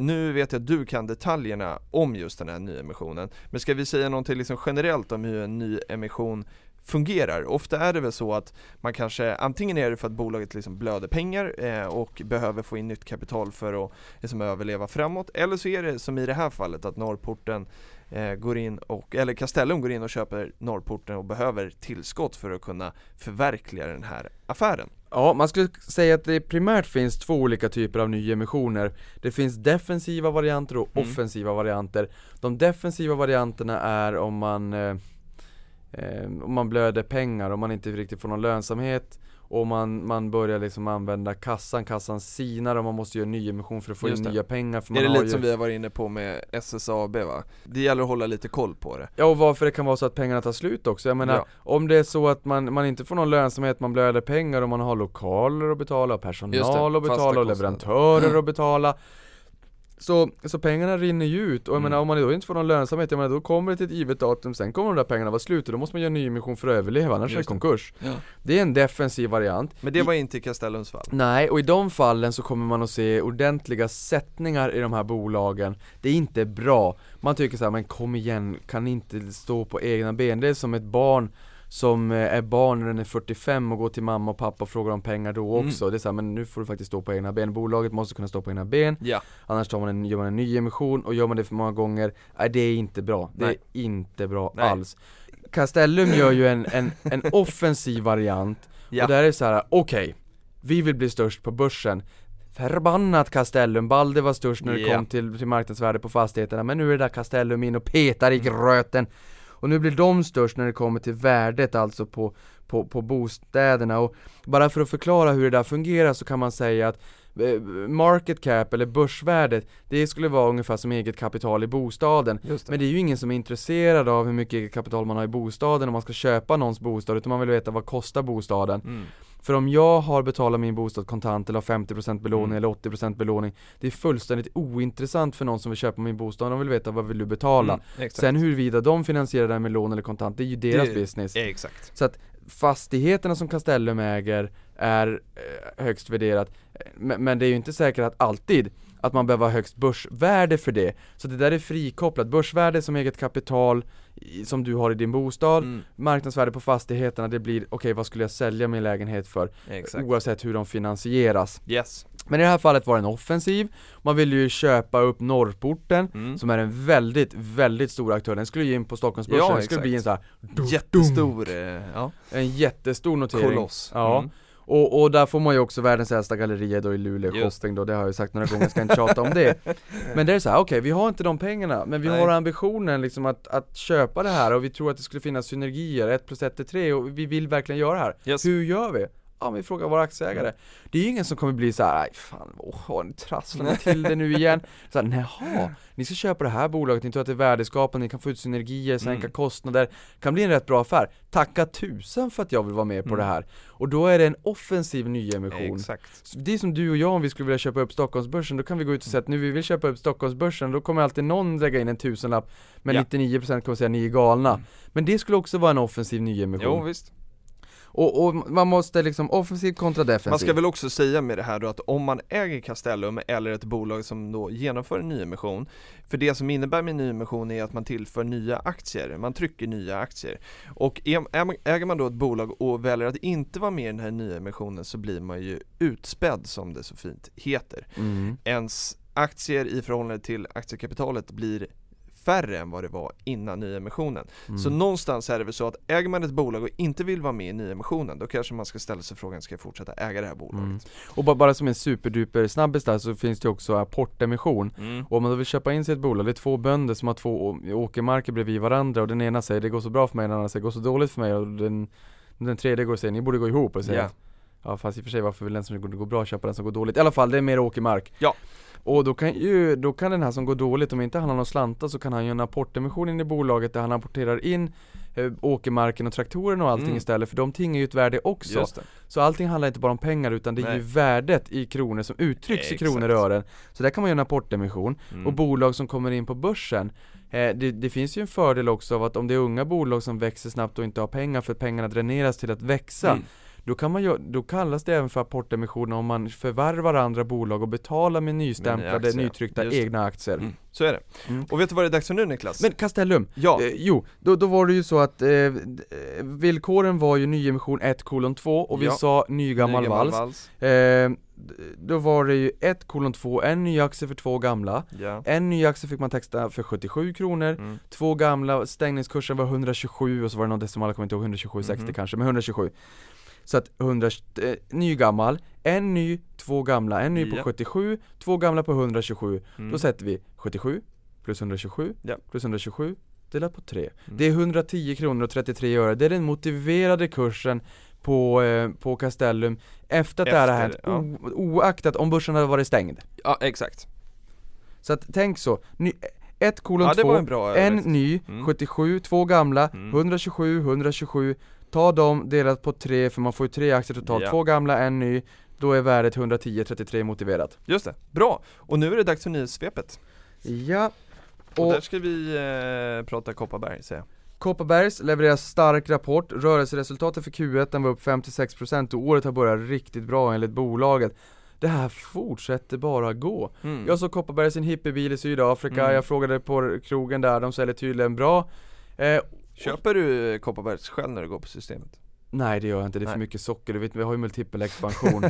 Nu vet jag att du kan detaljerna om just den här nyemissionen. Men ska vi säga någonting liksom generellt om hur en ny emission fungerar? Ofta är det väl så att man kanske, antingen är det för att bolaget liksom blöder pengar och behöver få in nytt kapital för att liksom överleva framåt, eller så är det som i det här fallet att Norrporten går in och, eller Castellum går in och köper Norrporten och behöver tillskott för att kunna förverkliga den här affären. Ja, man skulle säga att det primärt finns två olika typer av nyemissioner. Det finns defensiva varianter och offensiva varianter. De defensiva varianterna är om man blöder pengar, om man inte riktigt får någon lönsamhet och man börjar liksom använda kassan sinar och man måste göra nyemission för att få in nya pengar. För man är det lite som vi har varit inne på med SSAB, va? Det gäller att hålla lite koll på det. Ja, och varför det kan vara så att pengarna tar slut också. Jag menar, om det är så att man inte får någon lönsamhet, man blöder pengar och man har lokaler att betala, personal att betala och leverantörer att betala. Så pengarna rinner ju ut. Och jag menar, om man då inte får någon lönsamhet, jag menar, då kommer det till ett givet datum. Sen kommer de där pengarna vara slut. Och då måste man göra en ny emission för att överleva. Annars är det konkurs. Ja. Det är en defensiv variant. Men det var inte i Castellums fall. Nej, och i de fallen så kommer man att se ordentliga sättningar i de här bolagen. Det är inte bra. Man tycker så här, men kom igen, kan inte stå på egna ben. Det är som ett barn som är barn när den är 45 och går till mamma och pappa och frågar om pengar då också. Det är så här, men nu får du faktiskt stå på egna ben. Bolaget måste kunna stå på egna ben. Ja. Annars gör man en ny emission, och gör man det för många gånger, det är inte bra. Det är inte bra alls. Castellum gör ju en offensiv variant. Ja. Och där är det så här, okej, vi vill bli störst på börsen. Förbannat Castellum, Balde var störst när det kom till marknadsvärde på fastigheterna. Men nu är det där Castellum in och petar i gröten. Och nu blir de störst när det kommer till värdet, alltså på bostäderna. Och bara för att förklara hur det där fungerar så kan man säga att market cap eller börsvärdet, det skulle vara ungefär som eget kapital i bostaden. Det. Men det är ju ingen som är intresserad av hur mycket eget kapital man har i bostaden om man ska köpa någons bostad, utan man vill veta vad kostar bostaden. Mm. För om jag har betalat min bostad kontant eller har 50% belåning eller 80% belåning, det är fullständigt ointressant för någon som vill köpa min bostad. De vill veta vad vill du betala. Sen huruvida de finansierar det med lån eller kontant, det är ju deras business. Exakt. Så att fastigheterna som Castellum äger är högst värderat, men det är ju inte säkert att alltid att man behöver ha högst börsvärde för det. Så det där är frikopplat. Börsvärde som eget kapital som du har i din bostad. Marknadsvärde på fastigheterna, det blir okej, vad skulle jag sälja min lägenhet för? Exakt. Oavsett hur de finansieras. Yes. Men i det här fallet var det en offensiv. Man ville ju köpa upp Norrporten som är en väldigt, väldigt stor aktör. Den skulle ju in på Stockholmsbörsen. Ja, den skulle bli en så här jättestor, en jättestor notering. Koloss. Ja. Och där får man ju också världens äldsta gallerier då i Luleå, Kosting då, det har jag ju sagt några gånger, jag ska inte tjata om det. Men det är så här, okej, vi har inte de pengarna, men vi har ambitionen liksom att köpa det här, och vi tror att det skulle finnas synergier, 1 + 1 = 3, och vi vill verkligen göra det här. Yes. Hur gör vi? Ja, vi frågar våra aktieägare. Det är ju ingen som kommer bli så här, ni trasslar till det nu igen. Så här, ni ska köpa det här bolaget, ni tror att det är värdeskapande, ni kan få ut synergier, sänka kostnader. Kan bli en rätt bra affär. Tacka tusen för att jag vill vara med på det här. Och då är det en offensiv nyemission. Exakt. Det är som du och jag, om vi skulle vilja köpa upp Stockholmsbörsen, då kan vi gå ut och säga att nu vi vill köpa upp Stockholmsbörsen, då kommer alltid någon lägga in en tusenlapp, men 99% kommer säga ni är galna. Men det skulle också vara en offensiv nyemission. Jo, visst. Och man måste liksom offensivt kontra defensivt. Man ska väl också säga med det här då att om man äger Castellum eller ett bolag som då genomför en nyemission, för det som innebär med nyemission är att man tillför nya aktier, man trycker nya aktier. Och äger man då ett bolag och väljer att inte vara med i den här nyemissionen, så blir man ju utspädd, som det så fint heter. Ens aktier i förhållande till aktiekapitalet blir färre än vad det var innan nyemissionen. Så någonstans är det väl så att äger man ett bolag och inte vill vara med i nyemissionen, då kanske man ska ställa sig frågan, ska jag fortsätta äga det här bolaget? Och bara som en superduper snabbis där, så finns det också apportemission. Och om man då vill köpa in sig ett bolag, det är två bönder som har två åkermarker bredvid varandra, och den ena säger det går så bra för mig, den andra säger det går så dåligt för mig, och den tredje går och säger ni borde gå ihop, och säger ja, fast i och för sig, varför vill den som går bra köpa den som går dåligt? I alla fall, det är mer åkermark. Ja. Och då kan den här som går dåligt, om inte han har någon slanta, så kan han göra en apportemission in i bolaget där han apporterar in åkermarken och traktorerna och allting istället, för de ting är ju ett värde också. Så allting handlar inte bara om pengar, utan det är ju värdet i kronor som uttrycks i kronor och ören. Så där kan man göra en apportemission. Och bolag som kommer in på börsen, det finns ju en fördel också av att om det är unga bolag som växer snabbt och inte har pengar, för pengarna dräneras till att växa. Då kallas det även för apportemissioner om man förvärvar andra bolag och betalar med nystämplade, nytryckta egna aktier. Så är det. Och vet du vad det är dags för nu, Niklas? Men Castellum, då var det ju så att villkoren var ju nyemission 1:2, och vi sa ny gammal vals. Då var det ju 1:2, en ny aktie för 2 gamla. En ny aktie fick man texta för 77 kronor. 2 gamla, stängningskursen var 127, och så var det någon decimal, jag kommer inte ihåg, 127,60 kanske, men 127. Så att 100, ny gammal, en ny, 2 gamla, en ny på 77, 2 gamla på 127. Då sätter vi 77 plus 127 plus 127 delat på 3. Det är 110 kronor och 33 öre. Det är den motiverade kursen på Castellum efter att det här hänt. Oaktat om börsen hade varit stängd. Ja, exakt. Så att tänk så. 1:2, en ny, 77, 2 gamla, 127, 127. Ta dem delat på 3, för man får ju 3 aktier totalt. 2 gamla, en ny, Då är värdet 110,33 motiverat. Just det, bra. Och nu är det dags för nyhetssvepet. Ja. Och där ska vi prata Kopparberg, säger jag. Kopparbergs levererar stark rapport. Rörelseresultatet för Q1 var upp 56% och året har börjat riktigt bra enligt bolaget. Det här fortsätter bara gå. Mm. Jag såg Kopparbergs en hippiebil i Sydafrika. Mm. Jag frågade på krogen där. De säljer tydligen bra. Köper du Kopparbergs själv när du går på systemet? Nej, det gör jag inte. Det är för mycket socker. Du vet, vi har ju multipel expansion.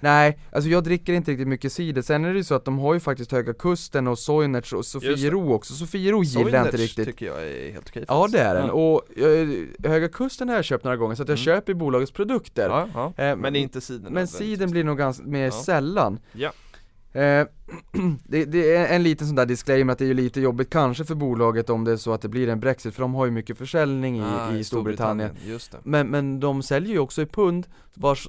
Nej, alltså jag dricker inte riktigt mycket cider. Sen är det ju så att de har ju faktiskt Höga Kusten och Soinerts och Sofiero också. Sofiero gillar inte riktigt. Tycker jag är helt okej. Ja, det är den. Och Höga Kusten har jag köpt några gånger så att jag köper bolagets produkter. Ja, ja. Men inte cider. Men cider blir nog ganska mer sällan. Ja. Det är en liten sån där disclaimer att det är ju lite jobbigt kanske för bolaget om det är så att det blir en Brexit, för de har ju mycket försäljning i Storbritannien. Just det. Men de säljer ju också i pund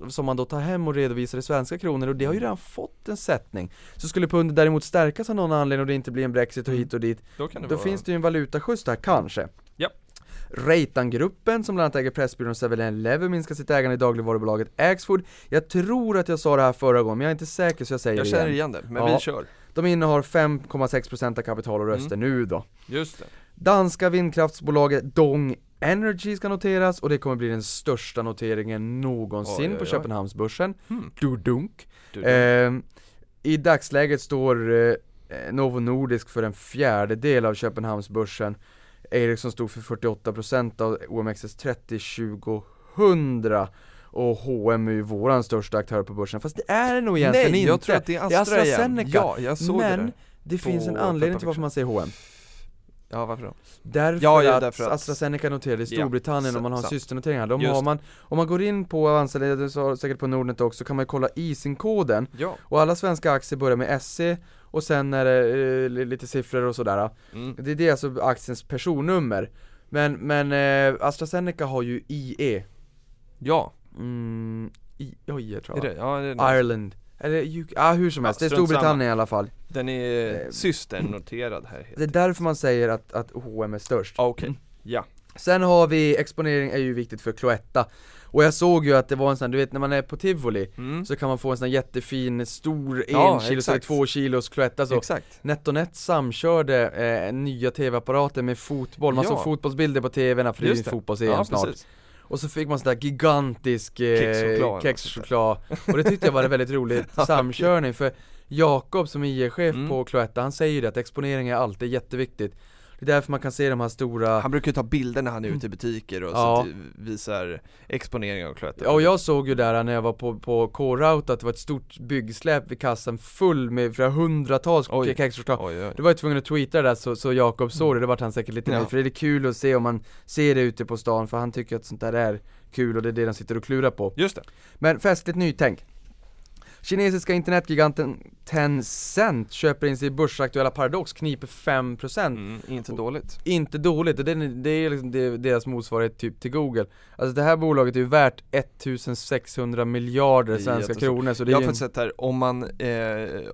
som man då tar hem och redovisar i svenska kronor, och det har ju redan fått en sättning. Så skulle pundet däremot stärkas av någon anledning och det inte blir en Brexit och hit och dit, då finns det ju en valutaskjuts där kanske. Ja. Reitangruppen, som bland annat äger Pressbyrån och 7-Eleven, minskar sitt ägande i dagligvarubolaget Axfood. Jag tror att jag sa det här förra gången, men jag är inte säker så jag säger det igen. Jag känner igen det, men vi kör. De innehar 5,6% av kapital och röster nu då. Just det. Danska vindkraftsbolaget Dong Energy ska noteras, och det kommer bli den största noteringen någonsin på Köpenhamnsbörsen. Dudunk. I dagsläget står Novo Nordisk för en fjärdedel av Köpenhamnsbörsen. Ericsson stod för 48% av OMXS 30-20-100, och HM är ju våran största aktör på börsen. Fast det är det nog egentligen inte. Nej, jag tror att det är AstraZeneca. Ja, jag såg det. Men det finns en anledning till varför man säger HM. Ja, varför då? Därför att AstraZeneca noterade i Storbritannien, och man har en systernotering här. Om man går in på Avanza, säkert på Nordnet också, kan man ju kolla ISIN-koden. Ja. Och alla svenska aktier börjar med SC. Och sen är det lite siffror och sådär. Mm. Det är alltså aktiens personnummer. Men AstraZeneca har ju IE. Ja. IE tror jag. Är det? Ja, det är Ireland. Eller hur som helst. Det är Storbritannien i alla fall. Den är systernoterad här. Det är därför man säger att H&M är störst. Okej. Ja. Sen har vi, exponering är ju viktigt för Kloetta. Och jag såg ju att det var en sån, du vet när man är på Tivoli så kan man få en sån jättefin stor 1 kilo, 2 kilos Kloetta. Så Netonet samkörde nya tv-apparater med fotboll. Man såg fotbollsbilder på tvn för det är fotbolls-EM snart. Precis. Och så fick man sån där gigantisk kexchoklad. Och det tyckte jag var en väldigt rolig samkörning. För Jakob som är IE-chef på Kloetta, han säger ju det, att exponering är alltid jätteviktigt. Det är därför man kan se de här stora... Han brukar ju ta bilder när han är ute i butiker och så visar exponeringen av Kloetta. Ja, och jag såg ju där när jag var på K-Route att det var ett stort byggsläpp vid kassan full med flera hundratals kexchoklad. Du var ju tvungen att tweeta det där så Jakob såg det. Det var han säkert lite nöjd. För det är kul att se om man ser det ute på stan, för han tycker att sånt där är kul och det är det de sitter och klurar på. Just det. Men festligt nytänk. Kinesiska internetgiganten Tencent köper in sig i börsaktuella Paradox, kniper 5%. Inte dåligt. Inte dåligt. Det är liksom deras motsvarighet typ till Google. Alltså det här bolaget är ju värt 1600 miljarder svenska kronor. Så det jag har faktiskt sett här,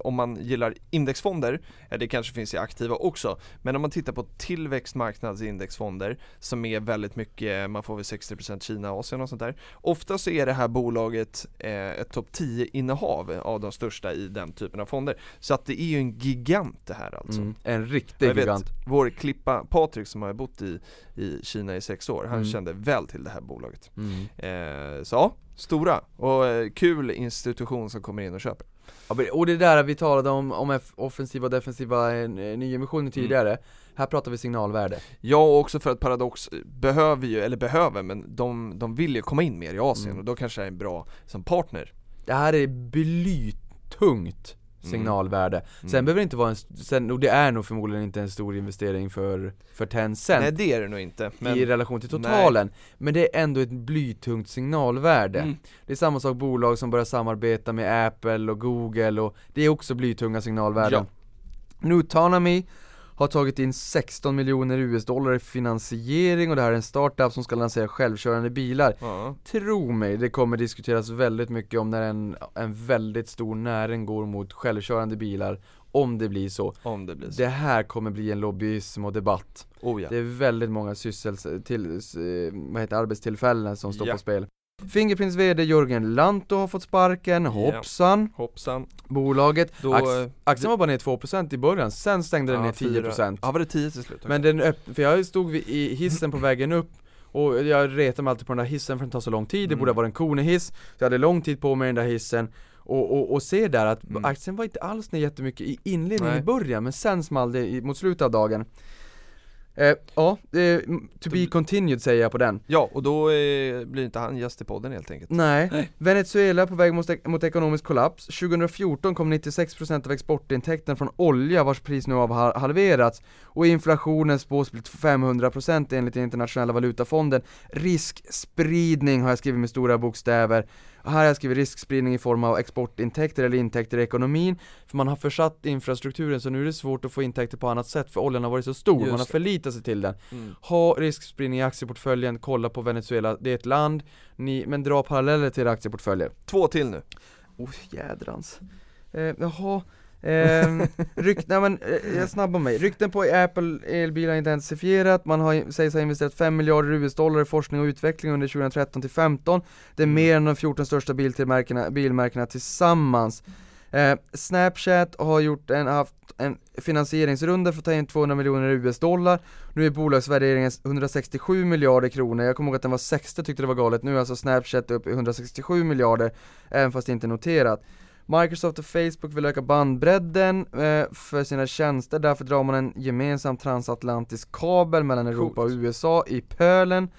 om man gillar indexfonder, det kanske finns i aktiva också, men om man tittar på tillväxtmarknadsindexfonder som är väldigt mycket, man får väl 60% Kina, Asien och sånt där. Ofta så är det här bolaget ett topp 10-innehav av de största i den typen av fonder. Så att det är ju en gigant det här alltså. En riktig gigant. Vår klippa Patrik som har bott i Kina i 6 år, han kände väl till det här bolaget. Stora och kul institution som kommer in och köper. Och det där vi talade om offensiva och defensiva nyemissioner tidigare. Här pratar vi signalvärde. Ja, och också för att Paradox behöver, men de vill ju komma in mer i Asien och då kanske är en bra som partner. Det här är blytungt signalvärde. Sen behöver det inte vara och det är nog förmodligen inte en stor investering för Tencent. Nej, det är det nog inte. Men, i relation till totalen. Nej. Men det är ändå ett blytungt signalvärde. Det är samma sak bolag som börjar samarbeta med Apple och Google, och det är också blytunga signalvärden. Ja. Nutanami har tagit in $16 miljoner i finansiering, och det här är en startup som ska lansera självkörande bilar. Tro mig, det kommer diskuteras väldigt mycket om när en väldigt stor näring går mot självkörande bilar, om det blir så. Det här kommer bli en lobbyism och debatt. Det är väldigt många arbetstillfällen som står på spel. Fingerprints vd Jörgen Lantto har fått sparken. Hoppsan. Yeah. Hoppsan. Bolaget. Då, aktien var bara ner 2% i början. Sen stängde den ner 10%. Ja, var det 10 till slut? Okay. Men den för jag stod i hissen på vägen upp. Och jag retade mig alltid på den där hissen för att den tar så lång tid. Det borde vara en konehiss. Så jag hade lång tid på mig den där hissen. Och se där att aktien var inte alls ner jättemycket i inledningen i början. Men sen smalde mot slutet av dagen. To be continued säger jag på den. Ja, och då blir inte han gäst i podden helt enkelt. Nej. Venezuela på väg mot ekonomisk kollaps. 2014 kom 96% av exportintäkten från olja, vars pris nu har halverats. Och inflationen spås bli 500% enligt den internationella valutafonden. Riskspridning har jag skrivit med stora bokstäver. Här har jag skrivit riskspridning i form av exportintäkter eller intäkter i ekonomin. För man har försatt infrastrukturen, så nu är det svårt att få intäkter på annat sätt. För oljan har varit så stor, man har förlitat sig till den. Ha riskspridning i aktieportföljen, kolla på Venezuela. Det är ett land, men dra paralleller till aktieportföljer. 2 till nu. Jädrans. Jag snabbar mig. Rykten på Apple elbilar intensifierat. Man har sägs ha investerat $5 miljarder i forskning och utveckling under 2013-15. Det är mer än de 14 största bilmärkena tillsammans. Snapchat har haft en finansieringsrunda för att ta in $200 miljoner. Nu är bolagsvärderingen 167 miljarder kronor. Jag kommer ihåg att den var 60, tyckte det var galet. Nu är alltså Snapchat upp i 167 miljarder, även fast det inte är noterat. Microsoft och Facebook vill öka bandbredden för sina tjänster. Därför drar man en gemensam transatlantisk kabel mellan Europa och USA i pölen.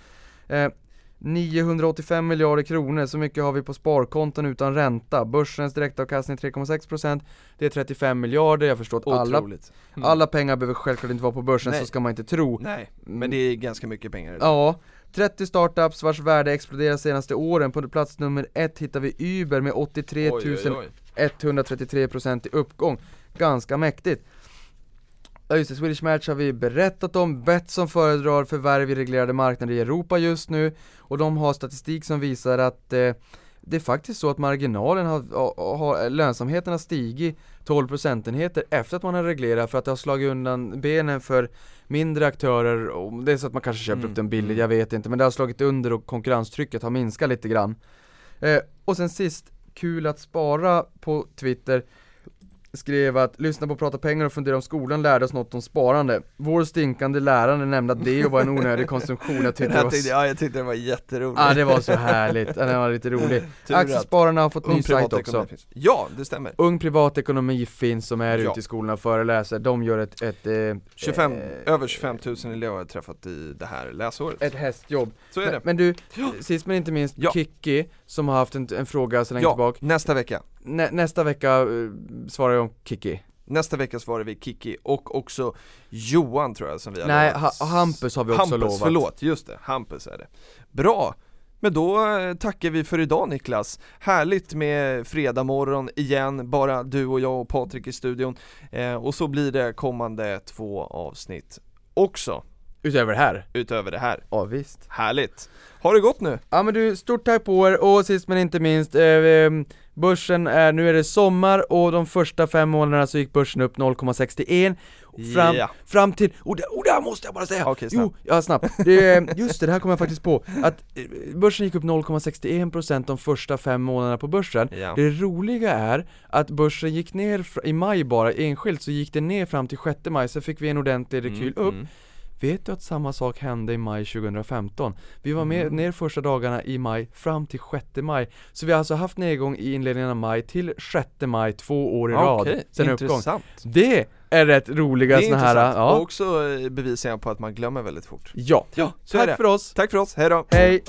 985 miljarder kronor. Så mycket har vi på sparkonton utan ränta. Börsens direktavkastning 3,6%. Det är 35 miljarder. Jag förstår att alla pengar behöver självklart inte vara på börsen. Nej. Så ska man inte tro. Nej, men det är ganska mycket pengar. Ja. 30 startups vars värde exploderar senaste åren. På plats nummer 1 hittar vi Uber med 83 133% i uppgång. Ganska mäktigt. Just det, Swedish Match har vi berättat om. Betsson föredrar förvärv i reglerade marknader i Europa just nu. Och de har statistik som visar att det är faktiskt så att marginalen lönsamheten har stigit 12 procentenheter efter att man har reglerat, för att det har slagit undan benen för mindre aktörer. Och det är så att man kanske köper upp den billigt, jag vet inte. Men det har slagit under och konkurrenstrycket har minskat lite grann. Och sen sist, kul att spara på Twitter skrev att lyssna på Prata pengar och fundera om skolan lärde oss något om sparande. Vår stinkande lärare nämnde att det var en onödig konsumtion. Jag tyckte det var jätteroligt. Ja, det var så härligt. Den var lite rolig. Aktiespararna har fått ny sajt också. Finns. Ja, det stämmer. Ung privatekonomi finns som är ute i skolorna och föreläser. De gör över 25 000 elever har träffat i det här läsåret. Ett hästjobb. Så är det. Men du, sist men inte minst Kicky som har haft en fråga så länge tillbaka. Nästa vecka svarar jag om Kicky. Nästa vecka svarar vi Kicky och också Johan tror jag som vi har lovat. Hampus har vi också lovat. Förlåt, just det. Hampus är det. Bra. Men då tackar vi för idag, Niklas. Härligt med fredag morgon igen. Bara du och jag och Patrik i studion. Och så blir det kommande 2 avsnitt också. Utöver det här. Ja, visst. Härligt. Har det gått nu? Ja, men du, stort tack på er. Och sist men inte minst, börsen nu är det sommar och de första 5 månaderna så gick börsen upp 0,61 fram till det här måste jag bara säga. Okay, snabbt. Det här kommer jag faktiskt på att börsen gick upp 0,61% de första 5 månaderna på börsen. Yeah. Det roliga är att börsen gick ner i maj bara enskilt, så gick det ner fram till 6 maj, så fick vi en ordentlig rekyl upp. Vet du att samma sak hände i maj 2015? Vi var med ner första dagarna i maj fram till 6 maj. Så vi har alltså haft nedgång i inledningen av maj till 6 maj 2 år i rad. Okej, sen intressant. Uppgång. Det är rätt roliga sådana här. Och också bevisar på att man glömmer väldigt fort. Ja. Tack för oss. Hej då. Hej.